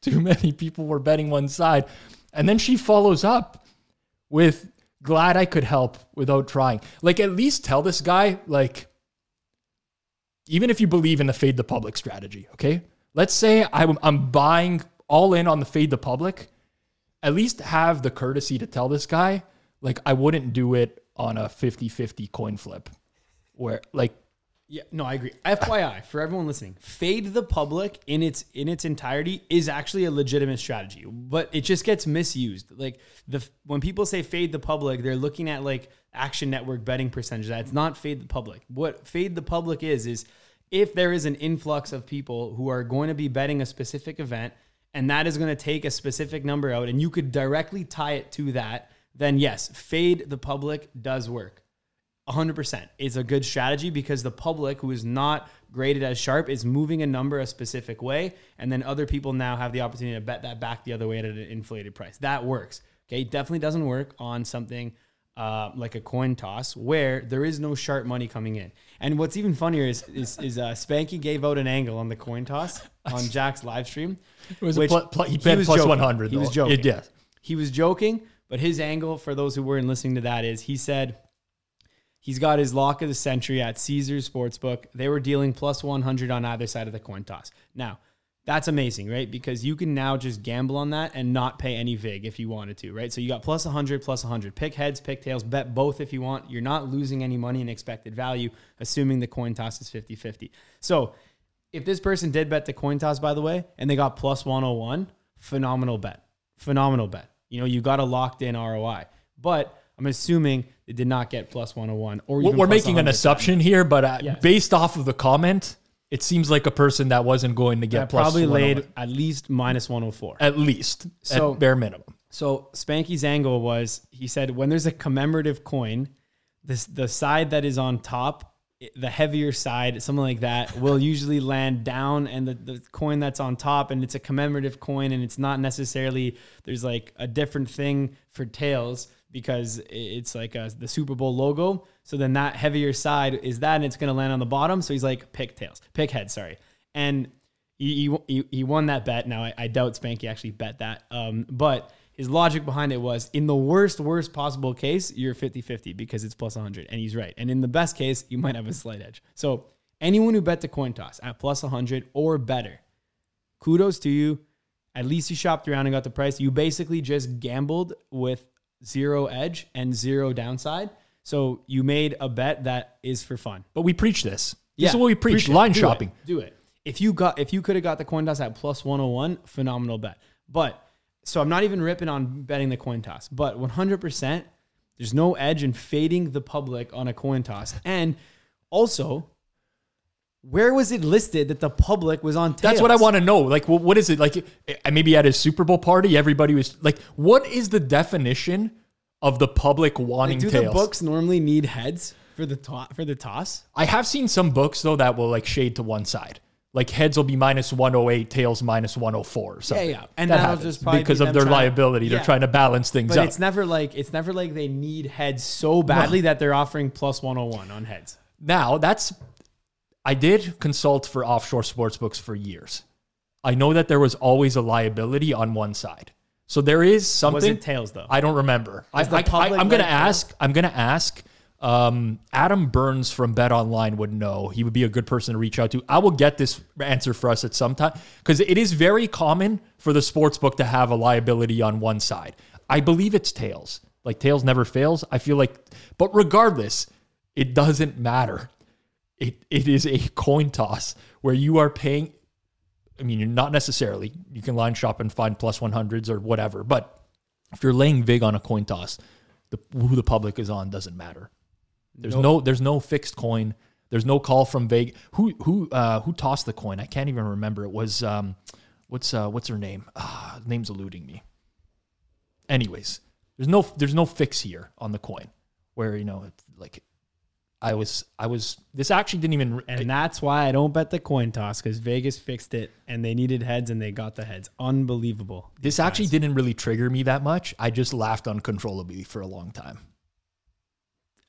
too many people were betting one side. And then she follows up with... Glad I could help without trying. Like, at least tell this guy, like, even if you believe in the fade the public strategy, okay? Let's say I'm, I'm buying all in on the fade the public. At least have the courtesy to tell this guy, like, I wouldn't do it on a fifty-fifty coin flip. Where, like... Yeah, no, I agree. F Y I, for everyone listening, fade the public in its in its entirety is actually a legitimate strategy, but it just gets misused. Like the when people say fade the public, they're looking at like Action Network betting percentages. That's not fade the public. What fade the public is, is if there is an influx of people who are going to be betting a specific event and that is going to take a specific number out and you could directly tie it to that, then yes, fade the public does work. one hundred percent. It's a good strategy because the public who is not graded as sharp is moving a number a specific way. And then other people now have the opportunity to bet that back the other way at an inflated price. That works. Okay. It definitely doesn't work on something uh, like a coin toss where there is no sharp money coming in. And what's even funnier is, is, is uh, Spanky gave out an angle on the coin toss on Jack's live stream. It was, which a pl- pl- he bet he was plus joking. one hundred. He though. was joking. It, yeah. He was joking, but his angle for those who weren't listening to that is he said, he's got his lock of the century at Caesars Sportsbook. They were dealing plus one hundred on either side of the coin toss. Now, that's amazing, right? Because you can now just gamble on that and not pay any vig if you wanted to, right? So you got plus one hundred, plus one hundred. Pick heads, pick tails, bet both if you want. You're not losing any money in expected value, assuming the coin toss is fifty-fifty. So if this person did bet the coin toss, by the way, and they got plus one oh one, phenomenal bet. Phenomenal bet. You know, you got a locked-in R O I. But... I'm assuming it did not get plus one oh one. Or even we're making an assumption here, but uh, yeah. Based off of the comment, it seems like a person that wasn't going to get that plus probably laid at least minus one oh four. At least, so, at bare minimum. So Spanky's angle was, he said, when there's a commemorative coin, this the side that is on top, the heavier side, something like that, will usually land down, and the, the coin that's on top, and it's a commemorative coin, and it's not necessarily, there's like a different thing for tails, because it's like a, the Super Bowl logo. So then that heavier side is that, and it's going to land on the bottom. So he's like, pick tails, pick head, sorry. And he, he, he won that bet. Now, I, I doubt Spanky actually bet that. Um, but his logic behind it was, in the worst, worst possible case, you're fifty-fifty because it's plus one hundred. And he's right. And in the best case, you might have a slight edge. So anyone who bet the coin toss at plus one hundred or better, kudos to you. At least you shopped around and got the price. You basically just gambled with zero edge and zero downside. So you made a bet that is for fun. But we preach this. This yeah. is what we preach. preach Line do shopping. It. Do it. If you got, if you could have got the coin toss at plus one oh one, phenomenal bet. But, so I'm not even ripping on betting the coin toss, but one hundred percent, there's no edge in fading the public on a coin toss. And also, where was it listed that the public was on tails? That's what I want to know. Like, what, what is it? Like, maybe at a Super Bowl party, everybody was like, what is the definition of the public wanting like, do tails? Do the books normally need heads for the, to- for the toss? I have seen some books, though, that will, like, shade to one side. Like, heads will be minus one oh eight, tails minus one oh four or something. Yeah, yeah. And that that'll happens. Just probably because be of their liability. To, yeah. They're trying to balance things but up. But it's never like it's never like they need heads so badly no. that they're offering plus one oh one on heads. Now, that's... I did consult for offshore sportsbooks for years. I know that there was always a liability on one side. So there is something. Was it tails though? I don't remember. I, I, I, I'm going to ask. I'm going to ask. Um, Adam Burns from Bet Online would know. He would be a good person to reach out to. I will get this answer for us at some time because it is very common for the sportsbook to have a liability on one side. I believe it's tails. Like, tails never fails. I feel like, but regardless, it doesn't matter. It It is a coin toss where you are paying. I mean, you're not necessarily, you can line shop and find plus one hundreds or whatever, but if you're laying vig on a coin toss, the, who the public is on doesn't matter. There's nope. no, there's no fixed coin. There's no call from vig. Who, who, uh, who tossed the coin? I can't even remember. It was, um, what's, uh, what's her name? Ah, name's eluding me. Anyways, there's no, there's no fix here on the coin where, you know, it's like, I was, I was, this actually didn't even. And I, that's why I don't bet the coin toss, because Vegas fixed it and they needed heads and they got the heads. Unbelievable. This guys. actually didn't really trigger me that much. I just laughed uncontrollably for a long time.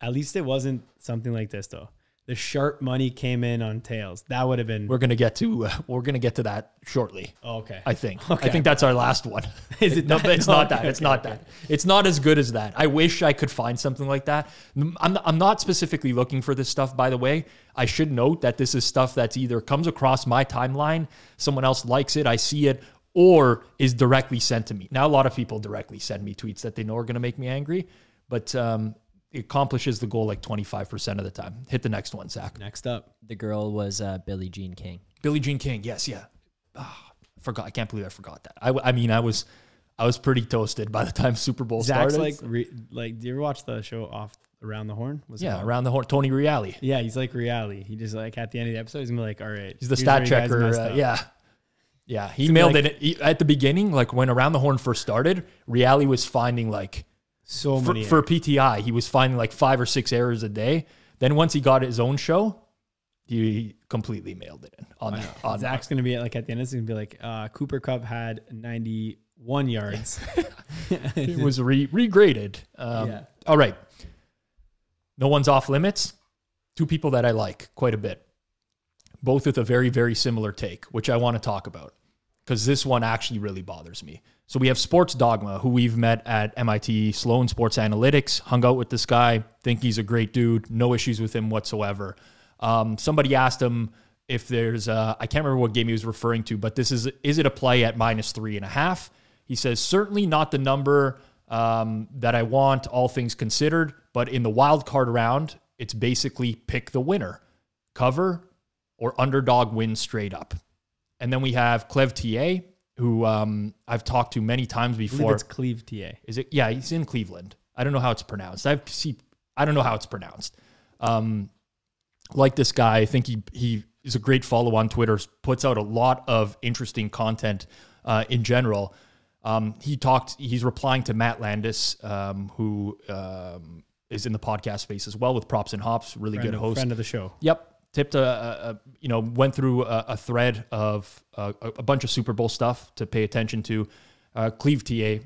At least it wasn't something like this, though. The sharp money came in on tails. That would have been. We're going to get to, uh, we're going to get to that shortly. Oh, okay. I think, okay. I think that's our last one. Is it? No, it's not that. It's not that. It's not as good as that. I wish I could find something like that. I'm I'm not specifically looking for this stuff, by the way. I should note that this is stuff that's either comes across my timeline, someone else likes it, I see it, or is directly sent to me. Now, a lot of people directly send me tweets that they know are going to make me angry, but, um, it accomplishes the goal like twenty-five percent of the time. Hit the next one, Zach. Next up. The girl was uh, Billie Jean King. Billie Jean King, yes, yeah. Oh, I forgot. I can't believe I forgot that. I, I mean, I was I was pretty toasted by the time Super Bowl Zach's started. Zach's like, re, like, do you ever watch the show off Around the Horn? Was yeah, it Around the Horn. Tony Reali. Yeah, he's like Reali. He just like, at the end of the episode, he's gonna be like, all right. He's the stat checker. Uh, yeah. Yeah, he so mailed like, it. He, at the beginning, like when Around the Horn first started, Reali was finding like, So many for, for P T I, he was finding like five or six errors a day. Then once he got his own show, he completely mailed it in. On, wow. on Zach's going to be like at the end, it's going to be like uh, Cooper Kupp had ninety-one yards. It was re- regraded. Um, yeah. All right. No one's off limits. Two people that I like quite a bit, both with a very, very similar take, which I want to talk about because this one actually really bothers me. So we have Sports Dogma, who we've met at M I T Sloan Sports Analytics, hung out with this guy, think he's a great dude, no issues with him whatsoever. Um, somebody asked him if there's, a, I can't remember what game he was referring to, but this is, is it a play at minus three and a half? He says, certainly not the number um, that I want, all things considered, but in the wild card round, it's basically pick the winner, cover or underdog win straight up. And then we have Clev T A, who um, I've talked to many times before. I believe it's Clev T A. Is it? Yeah, he's in Cleveland. I don't know how it's pronounced. I've see, I don't know how it's pronounced. Um, like this guy, I think he he is a great follow on Twitter. Puts out a lot of interesting content uh, in general. Um, he talked. He's replying to Matt Landis, um, who um, is in the podcast space as well with Props and Hops. Really friend good host, friend of the show. Yep. Tipped a, a, you know, went through a, a thread of a, a bunch of Super Bowl stuff to pay attention to. Uh, Clev T A,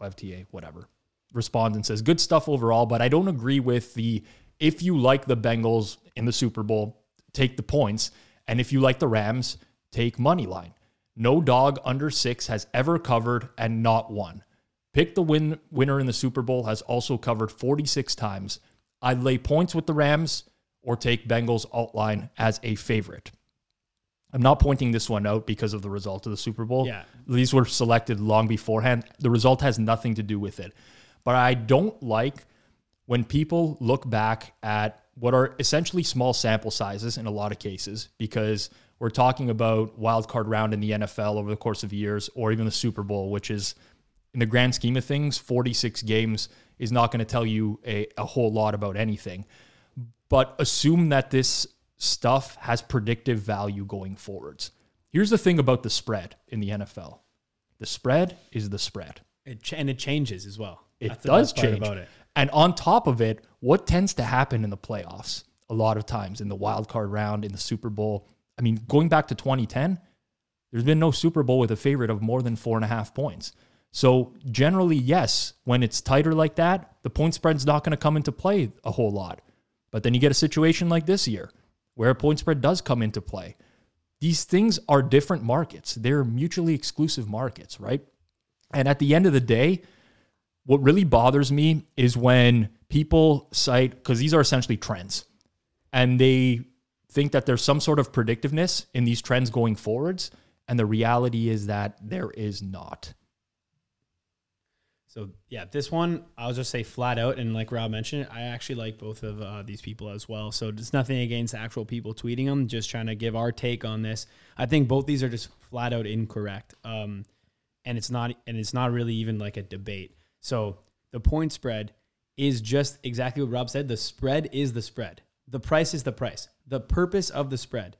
Clev T A, whatever, responds and says, good stuff overall, but I don't agree with the, if you like the Bengals in the Super Bowl, take the points. And if you like the Rams, take money line. No dog under six has ever covered and not won. Pick the win winner in the Super Bowl has also covered forty-six times. I lay points with the Rams or take Bengals alt line as a favorite. I'm not pointing this one out because of the result of the Super Bowl. Yeah. These were selected long beforehand. The result has nothing to do with it. But I don't like when people look back at what are essentially small sample sizes in a lot of cases, because we're talking about wild card round in the N F L over the course of years, or even the Super Bowl, which is, in the grand scheme of things, forty-six games is not going to tell you a, a whole lot about anything. But assume that this stuff has predictive value going forwards. Here's the thing about the spread in the N F L. The spread is the spread. It ch- and it changes as well. It That's does the change. About it. And on top of it, what tends to happen in the playoffs a lot of times in the wild card round, in the Super Bowl? I mean, going back to twenty ten, there's been no Super Bowl with a favorite of more than four and a half points. So generally, yes, when it's tighter like that, the point spread's not going to come into play a whole lot. But then you get a situation like this year where a point spread does come into play. These things are different markets. They're mutually exclusive markets, right? And at the end of the day, what really bothers me is when people cite, because these are essentially trends, and they think that there's some sort of predictiveness in these trends going forwards. And the reality is that there is not. So, yeah, this one, I'll just say flat out, and like Rob mentioned, I actually like both of uh, these people as well. So it's nothing against actual people tweeting them, just trying to give our take on this. I think both these are just flat out incorrect, um, and it's not and it's not really even like a debate. So the point spread is just exactly what Rob said. The spread is the spread. The price is the price. The purpose of the spread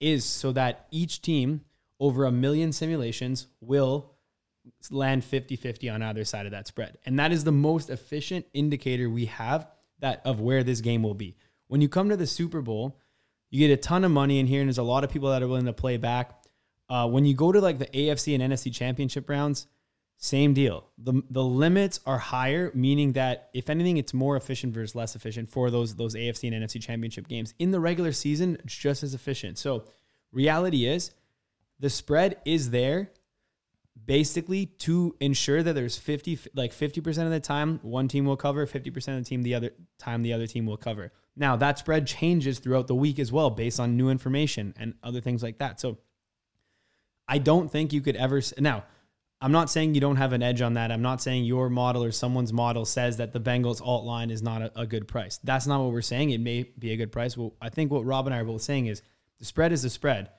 is so that each team over a million simulations will land fifty-fifty on either side of that spread. And that is the most efficient indicator we have that of where this game will be. When you come to the Super Bowl, you get a ton of money in here, and there's a lot of people that are willing to play back. Uh, when you go to like the A F C and N F C championship rounds, same deal. The the limits are higher, meaning that if anything, it's more efficient versus less efficient for those, those A F C and N F C championship games. In the regular season, it's just as efficient. So reality is the spread is there basically to ensure that there's fifty, like fifty percent of the time, one team will cover, fifty percent of the team, the other time, the other team will cover. Now that spread changes throughout the week as well, based on new information and other things like that. So I don't think you could ever, now I'm not saying you don't have an edge on that. I'm not saying your model or someone's model says that the Bengals alt line is not a, a good price. That's not what we're saying. It may be a good price. Well, I think what Rob and I are both saying is the spread is the spread.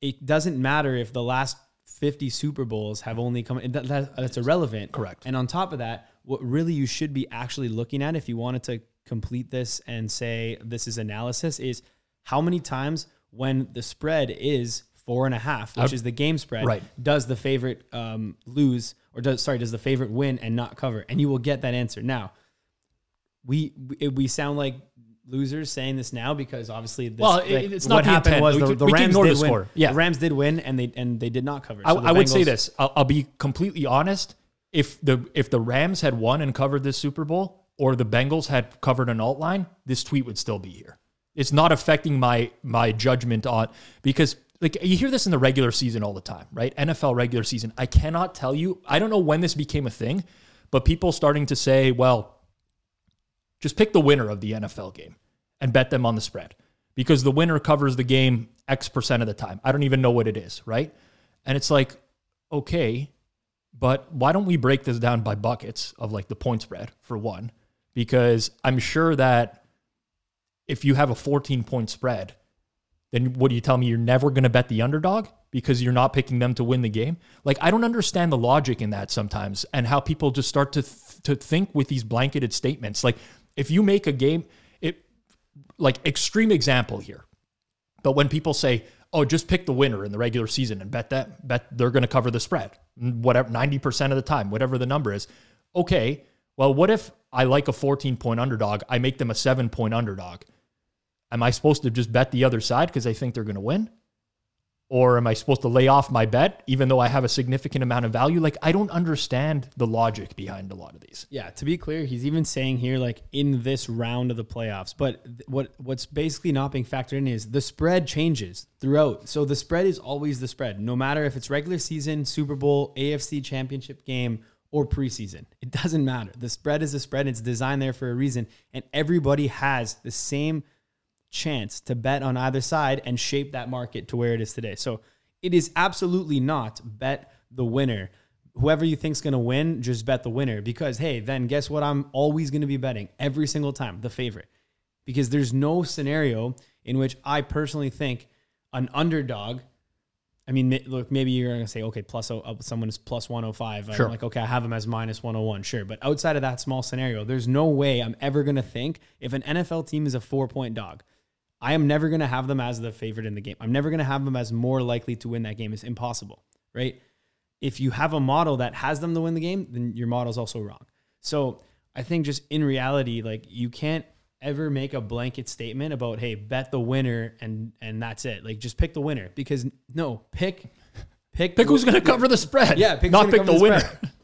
It doesn't matter if the last fifty Super Bowls have only come. That, that, that's irrelevant. Correct. And on top of that, what really you should be actually looking at if you wanted to complete this and say this is analysis is how many times when the spread is four and a half, which I, is the game spread, right, does the favorite um, lose or does sorry does the favorite win and not cover? And you will get that answer. Now, we we sound like losers saying this now because obviously this, well, it, it's like, not what happened intent. was the, the Rams did the win. Yeah. The Rams did win and they and they did not cover. So I, I would say this. I'll, I'll be completely honest. If the if the Rams had won and covered this Super Bowl, or the Bengals had covered an alt line, this tweet would still be here. It's not affecting my my judgment on because like you hear this in the regular season all the time, right? N F L regular season. I cannot tell you. I don't know when this became a thing, but people starting to say, well, just pick the winner of the N F L game and bet them on the spread because the winner covers the game X percent of the time. I don't even know what it is, right? And it's like, okay, but why don't we break this down by buckets of like the point spread for one? Because I'm sure that if you have a fourteen-point spread, then what do you tell me? You're never going to bet the underdog because you're not picking them to win the game? Like, I don't understand the logic in that sometimes and how people just start to th- to think with these blanketed statements. Like, if you make a game, it like extreme example here, but when people say, oh, just pick the winner in the regular season and bet that, bet they're going to cover the spread, whatever, ninety percent of the time, whatever the number is. Okay, well, what if I like a fourteen-point underdog, I make them a seven-point underdog? Am I supposed to just bet the other side because I think they're going to win? Or am I supposed to lay off my bet, even though I have a significant amount of value? Like, I don't understand the logic behind a lot of these. Yeah, to be clear, he's even saying here, like, in this round of the playoffs. But th- what what's basically not being factored in is the spread changes throughout. So the spread is always the spread, no matter if it's regular season, Super Bowl, A F C championship game, or preseason. It doesn't matter. The spread is the spread. It's designed there for a reason. And everybody has the same chance to bet on either side and shape that market to where it is today. So it is absolutely not bet the winner. Whoever you think's going to win, just bet the winner because, hey, then guess what? I'm always going to be betting every single time the favorite because there's no scenario in which I personally think an underdog. I mean, look, maybe you're going to say, okay, plus someone is plus one oh five. Sure. I'm like, okay, I have them as minus one oh one. Sure. But outside of that small scenario, there's no way I'm ever going to think if an N F L team is a four point dog, I am never going to have them as the favorite in the game. I'm never going to have them as more likely to win that game. It's impossible, right? If you have a model that has them to win the game, then your model's also wrong. So I think just in reality, like you can't ever make a blanket statement about, hey, bet the winner and and that's it. Like just pick the winner because no, pick pick pick who's going to cover the spread. Yeah, pick not pick the, the winner.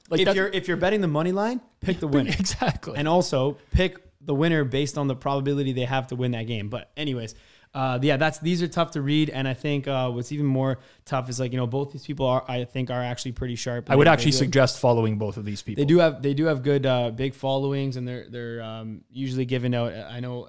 Like if you're if you're betting the money line, pick the winner. Exactly. And also pick the winner based on the probability they have to win that game. But anyways, uh, yeah, that's, these are tough to read. And I think uh, what's even more tough is like, you know, both these people are, I think are actually pretty sharp. I they, would actually suggest have, following both of these people. They do have, they do have good uh, big followings and they're, they're um, usually given out. I know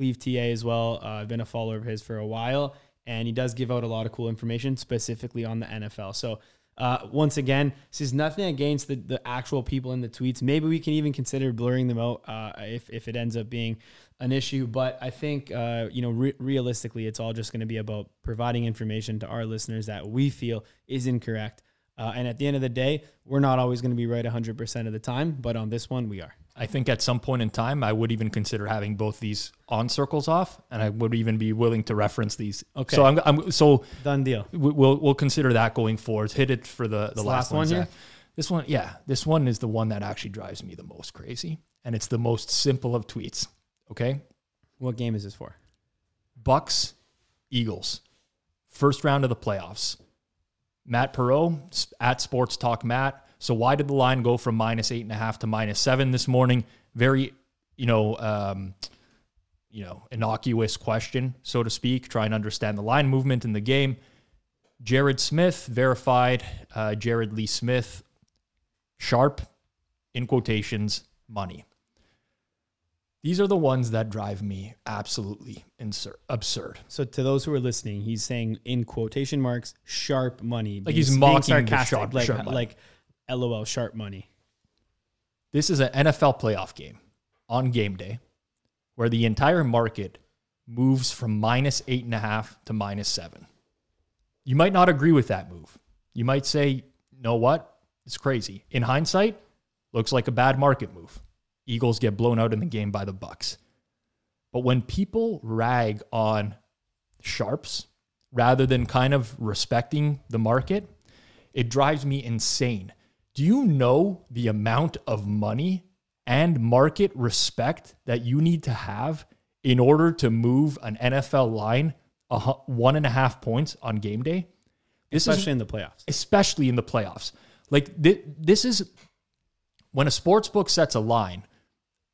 Clev T A as well. Uh, I've been a follower of his for a while and he does give out a lot of cool information specifically on the N F L. So Uh, once again, this is nothing against the, the actual people in the tweets. Maybe we can even consider blurring them out uh, if, if it ends up being an issue. But I think, uh, you know, re- realistically, it's all just going to be about providing information to our listeners that we feel is incorrect. Uh, and at the end of the day, we're not always going to be right one hundred percent of the time. But on this one, we are. I think at some point in time, I would even consider having both these on Circles Off, and I would even be willing to reference these. Okay. So I'm, I'm so done deal. We'll we'll consider that going forward. Hit it for the, the last, last one here. This one, yeah, this one is the one that actually drives me the most crazy, and it's the most simple of tweets. Okay. What game is this for? Bucks, Eagles, first round of the playoffs. Matt Perot at Sports Talk Matt. So why did the line go from minus eight and a half to minus seven this morning? Very, you know, um, you know, innocuous question, so to speak. Try and understand the line movement in the game. Jared Smith verified. Uh, Jared Lee Smith, sharp, in quotations, money. These are the ones that drive me absolutely insur- absurd. So to those who are listening, he's saying in quotation marks, sharp money. Like he's, he's mocking the sharp, like, sharp money. Like, L O L, sharp money. This is an N F L playoff game on game day where the entire market moves from minus eight and a half to minus seven. You might not agree with that move. You might say, you know what? It's crazy. In hindsight, looks like a bad market move. Eagles get blown out in the game by the Bucks. But when people rag on sharps rather than kind of respecting the market, it drives me insane. Do you know the amount of money and market respect that you need to have in order to move an N F L line one and a half points on game day? This especially is, in the playoffs. Especially in the playoffs. Like th- this is when a sports book sets a line,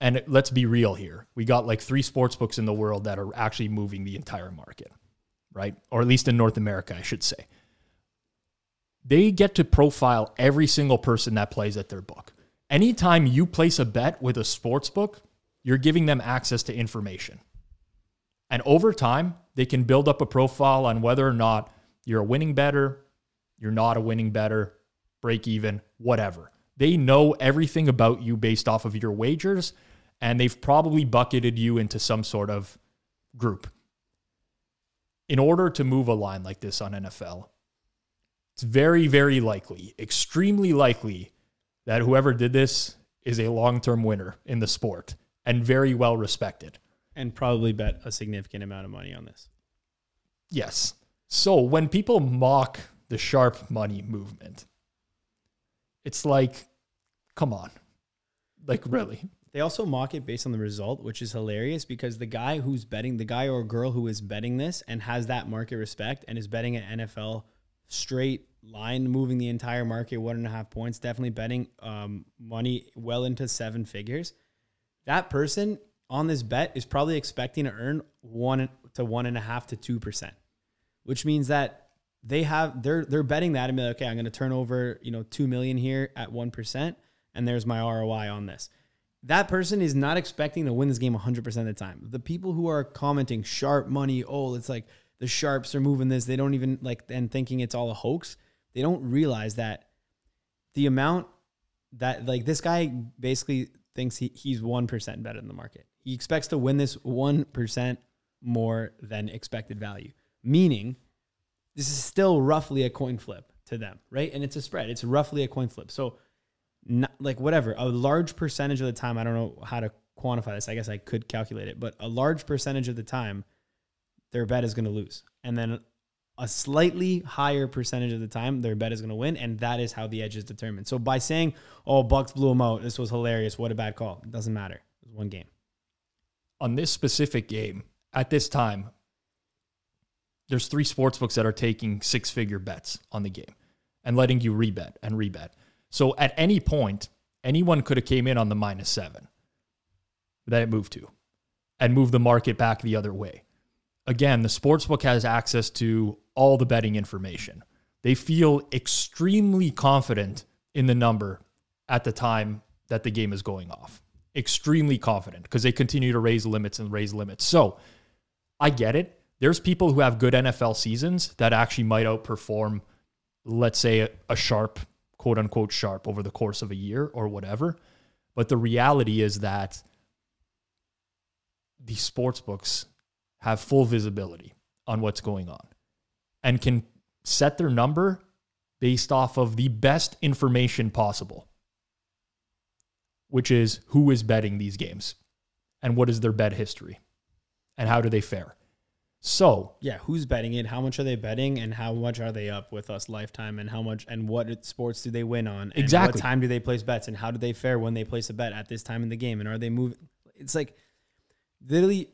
and it, let's be real here. We got like three sports books in the world that are actually moving the entire market, right? Or at least in North America, I should say. They get to profile every single person that plays at their book. Anytime you place a bet with a sports book, you're giving them access to information. And over time, they can build up a profile on whether or not you're a winning bettor, you're not a winning bettor, break even, whatever. They know everything about you based off of your wagers, and they've probably bucketed you into some sort of group. In order to move a line like this on N F L, it's very, very likely, extremely likely that whoever did this is a long-term winner in the sport and very well respected. And probably bet a significant amount of money on this. Yes. So when people mock the sharp money movement, it's like, come on. Like, really? They also mock it based on the result, which is hilarious because the guy who's betting, the guy or girl who is betting this and has that market respect and is betting an N F L straight line moving the entire market one and a half points, definitely betting um, money well into seven figures. That person on this bet is probably expecting to earn one to one and a half to two percent, which means that they have they're they're betting that and be like, okay, I'm going to turn over you know two million here at one percent, and there's my R O I on this. That person is not expecting to win this game one hundred percent of the time. The people who are commenting sharp money, oh, it's like the sharps are moving this. They don't even like, and thinking it's all a hoax. They don't realize that the amount that like this guy basically thinks he, he's one percent better than the market. He expects to win this one percent more than expected value. Meaning this is still roughly a coin flip to them. Right. And it's a spread. It's roughly a coin flip. So not like whatever, a large percentage of the time, I don't know how to quantify this. I guess I could calculate it, but a large percentage of the time, their bet is going to lose. And then a slightly higher percentage of the time, their bet is going to win. And that is how the edge is determined. So by saying, oh, Bucks blew them out. This was hilarious. What a bad call. It doesn't matter. It was one game. On this specific game, at this time, there's three sportsbooks that are taking six-figure bets on the game and letting you rebet and rebet. So at any point, anyone could have came in on the minus seven that it moved to and moved the market back the other way. Again, the sportsbook has access to all the betting information. They feel extremely confident in the number at the time that the game is going off. Extremely confident because they continue to raise limits and raise limits. So I get it. There's people who have good N F L seasons that actually might outperform let's say, a, a sharp, quote unquote sharp, over the course of a year or whatever. But the reality is that the sports books have full visibility on what's going on and can set their number based off of the best information possible, which is who is betting these games and what is their bet history and how do they fare. So yeah, who's betting it? How much are they betting, and how much are they up with us lifetime? And how much? And what sports do they win on? And exactly. What time do they place bets? And how do they fare when they place a bet at this time in the game? And are they moving? It's like literally,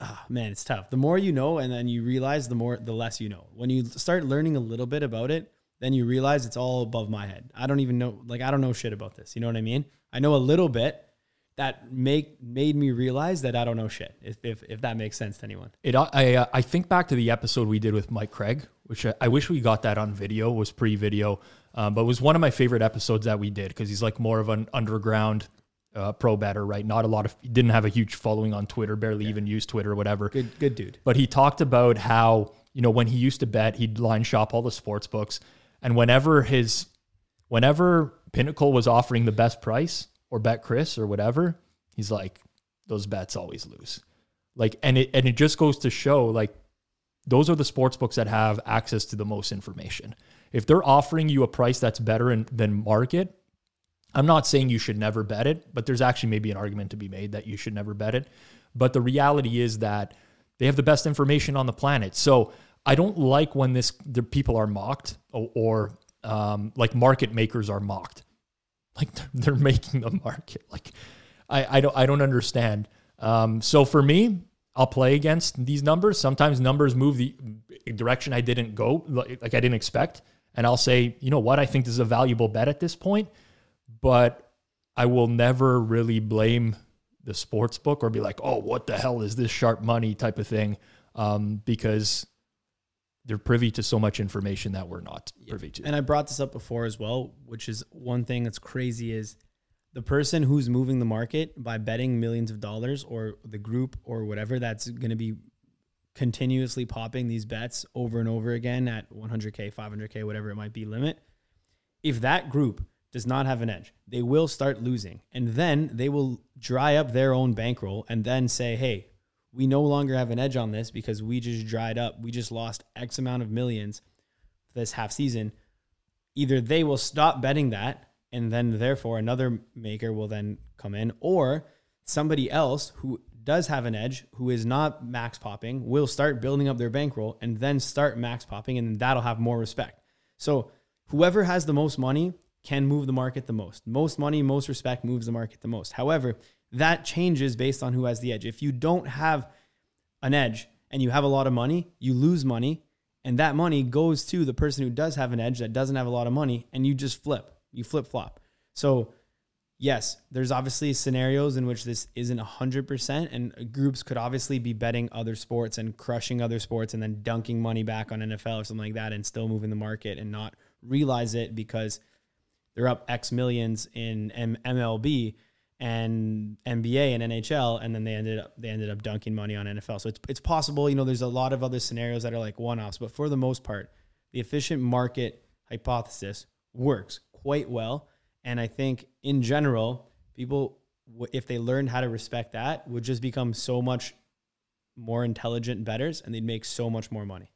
oh man, it's tough. The more you know, and then you realize the more, the less you know. When you start learning a little bit about it, then you realize it's all above my head. I don't even know. Like I don't know shit about this. You know what I mean? I know a little bit. That make made me realize that I don't know shit, if if, if that makes sense to anyone. It I uh, I think back to the episode we did with Mike Craig, which I, I wish we got that on video. It was pre-video, um, but it was one of my favorite episodes that we did because he's like more of an underground uh, pro bettor, right? Not a lot of, didn't have a huge following on Twitter, barely yeah. even used Twitter or whatever. Good good dude. But he talked about how, you know, when he used to bet, he'd line shop all the sports books, and whenever his whenever Pinnacle was offering the best price, or Bet Chris or whatever, he's like, those bets always lose. Like, and it, and it just goes to show, like, those are the sports books that have access to the most information. If they're offering you a price that's better in, than market, I'm not saying you should never bet it, but there's actually maybe an argument to be made that you should never bet it. But the reality is that they have the best information on the planet. So I don't like when this, the people are mocked or, or um, like market makers are mocked. Like they're making the market. Like I, I don't I don't understand. Um, so for me, I'll play against these numbers. Sometimes numbers move the direction I didn't go, like, like I didn't expect. And I'll say, you know what? I think this is a valuable bet at this point, but I will never really blame the sports book or be like, oh, what the hell is this sharp money type of thing? Um, because they're privy to so much information that we're not privy to. And I brought this up before as well, which is one thing that's crazy is the person who's moving the market by betting millions of dollars or the group or whatever that's going to be continuously popping these bets over and over again at one hundred K, five hundred K, whatever it might be limit. If that group does not have an edge, they will start losing, and then they will dry up their own bankroll and then say, hey, we no longer have an edge on this because we just dried up. We just lost X amount of millions this half season. Either they will stop betting that, and then therefore another maker will then come in, or somebody else who does have an edge, who is not max popping, will start building up their bankroll and then start max popping, and that'll have more respect. So whoever has the most money can move the market the most. Most money, most respect moves the market the most. However, that changes based on who has the edge. If you don't have an edge and you have a lot of money, you lose money, and that money goes to the person who does have an edge that doesn't have a lot of money, and you just flip. You flip-flop. So yes, there's obviously scenarios in which this isn't one hundred percent, and groups could obviously be betting other sports and crushing other sports and then dunking money back on N F L or something like that and still moving the market and not realize it because they're up X millions in M L B and N B A and N H L, and then they ended up they ended up dunking money on N F L. So it's it's possible, you know, there's a lot of other scenarios that are like one-offs, but for the most part, the efficient market hypothesis works quite well. And I think in general, people, if they learned how to respect that, would just become so much more intelligent bettors, and they'd make so much more money.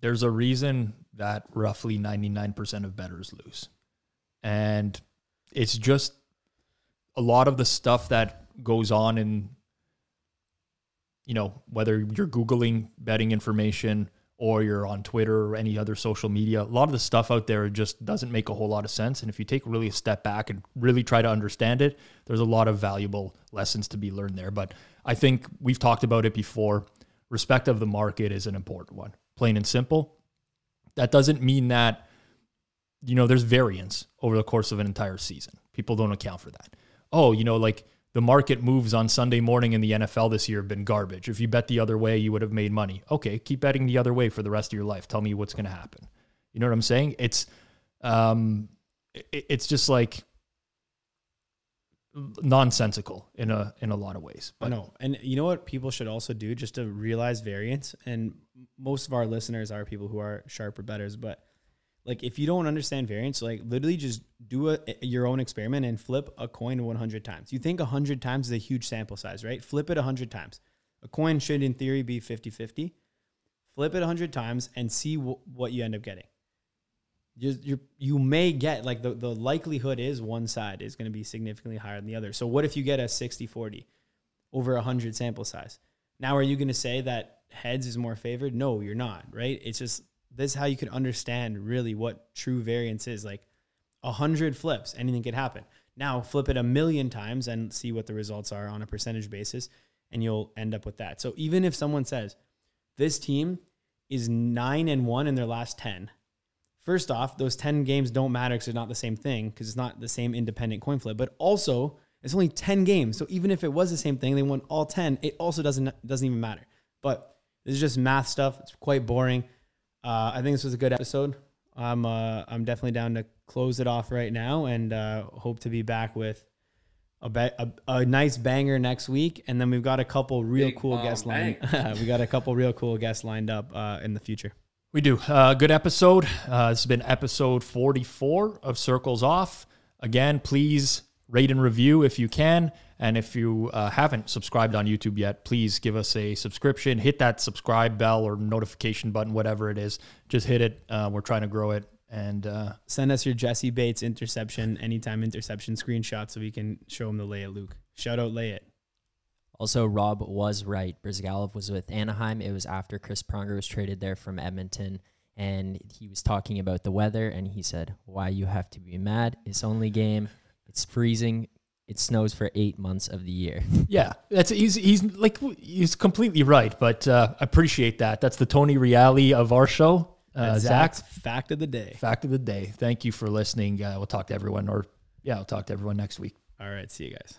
There's a reason that roughly ninety-nine percent of bettors lose. And it's just a lot of the stuff that goes on in, you know, whether you're Googling betting information or you're on Twitter or any other social media, a lot of the stuff out there just doesn't make a whole lot of sense. And if you take really a step back and really try to understand it, there's a lot of valuable lessons to be learned there. But I think we've talked about it before. Respect of the market is an important one, plain and simple. That doesn't mean that, you know, there's variance over the course of an entire season. People don't account for that. Oh, you know, like the market moves on Sunday morning in the N F L this year have been garbage. If you bet the other way, you would have made money. Okay, keep betting the other way for the rest of your life. Tell me what's going to happen. You know what I'm saying? It's, um, it, it's just like nonsensical in a in a lot of ways. But. I know. And you know what people should also do just to realize variance, and most of our listeners are people who are sharper bettors, but like if you don't understand variance, like literally just do a, your own experiment and flip a coin one hundred times. You think one hundred times is a huge sample size, right? Flip it one hundred times. A coin should in theory be fifty-fifty. Flip it one hundred times and see w- what you end up getting. You you you may get, like the, the likelihood is one side is going to be significantly higher than the other. So what if you get a sixty forty over one hundred sample size? Now are you going to say that heads is more favored? No, you're not, right? It's just, this is how you can understand really what true variance is. Like one hundred flips, anything could happen. Now flip it a million times and see what the results are on a percentage basis, and you'll end up with that. So even if someone says, this team is nine and one in their last ten, first off, those ten games don't matter because it's not the same thing, because it's not the same independent coin flip. But also, it's only ten games. So even if it was the same thing, they won all ten, it also doesn't doesn't even matter. But this is just math stuff. It's quite boring. Uh, I think this was a good episode. I'm uh, I'm definitely down to close it off right now, and uh, hope to be back with a, ba- a a nice banger next week. And then we've got a couple real Big cool guests lined. we got a couple real cool guests lined up uh, in the future. We do. Uh, good episode. Uh, this has been episode forty-four of Circles Off. Again, please rate and review if you can. And if you uh, haven't subscribed on YouTube yet, please give us a subscription. Hit that subscribe bell or notification button, whatever it is. Just hit it. Uh, we're trying to grow it. And uh, send us your Jesse Bates interception, anytime interception screenshot so we can show him the Lay It Luke. Shout out Lay It. Also, Rob was right. Bryzgalov was with Anaheim. It was after Chris Pronger was traded there from Edmonton. And he was talking about the weather. And he said, why you have to be mad? It's only game. It's freezing. It snows for eight months of the year. Yeah, that's he's he's like he's completely right, but uh, appreciate that. That's the Tony Reali of our show. Uh, Zach, fact of the day. Fact of the day. Thank you for listening. Uh, we'll talk to everyone, or yeah, I'll talk to everyone next week. All right, see you guys.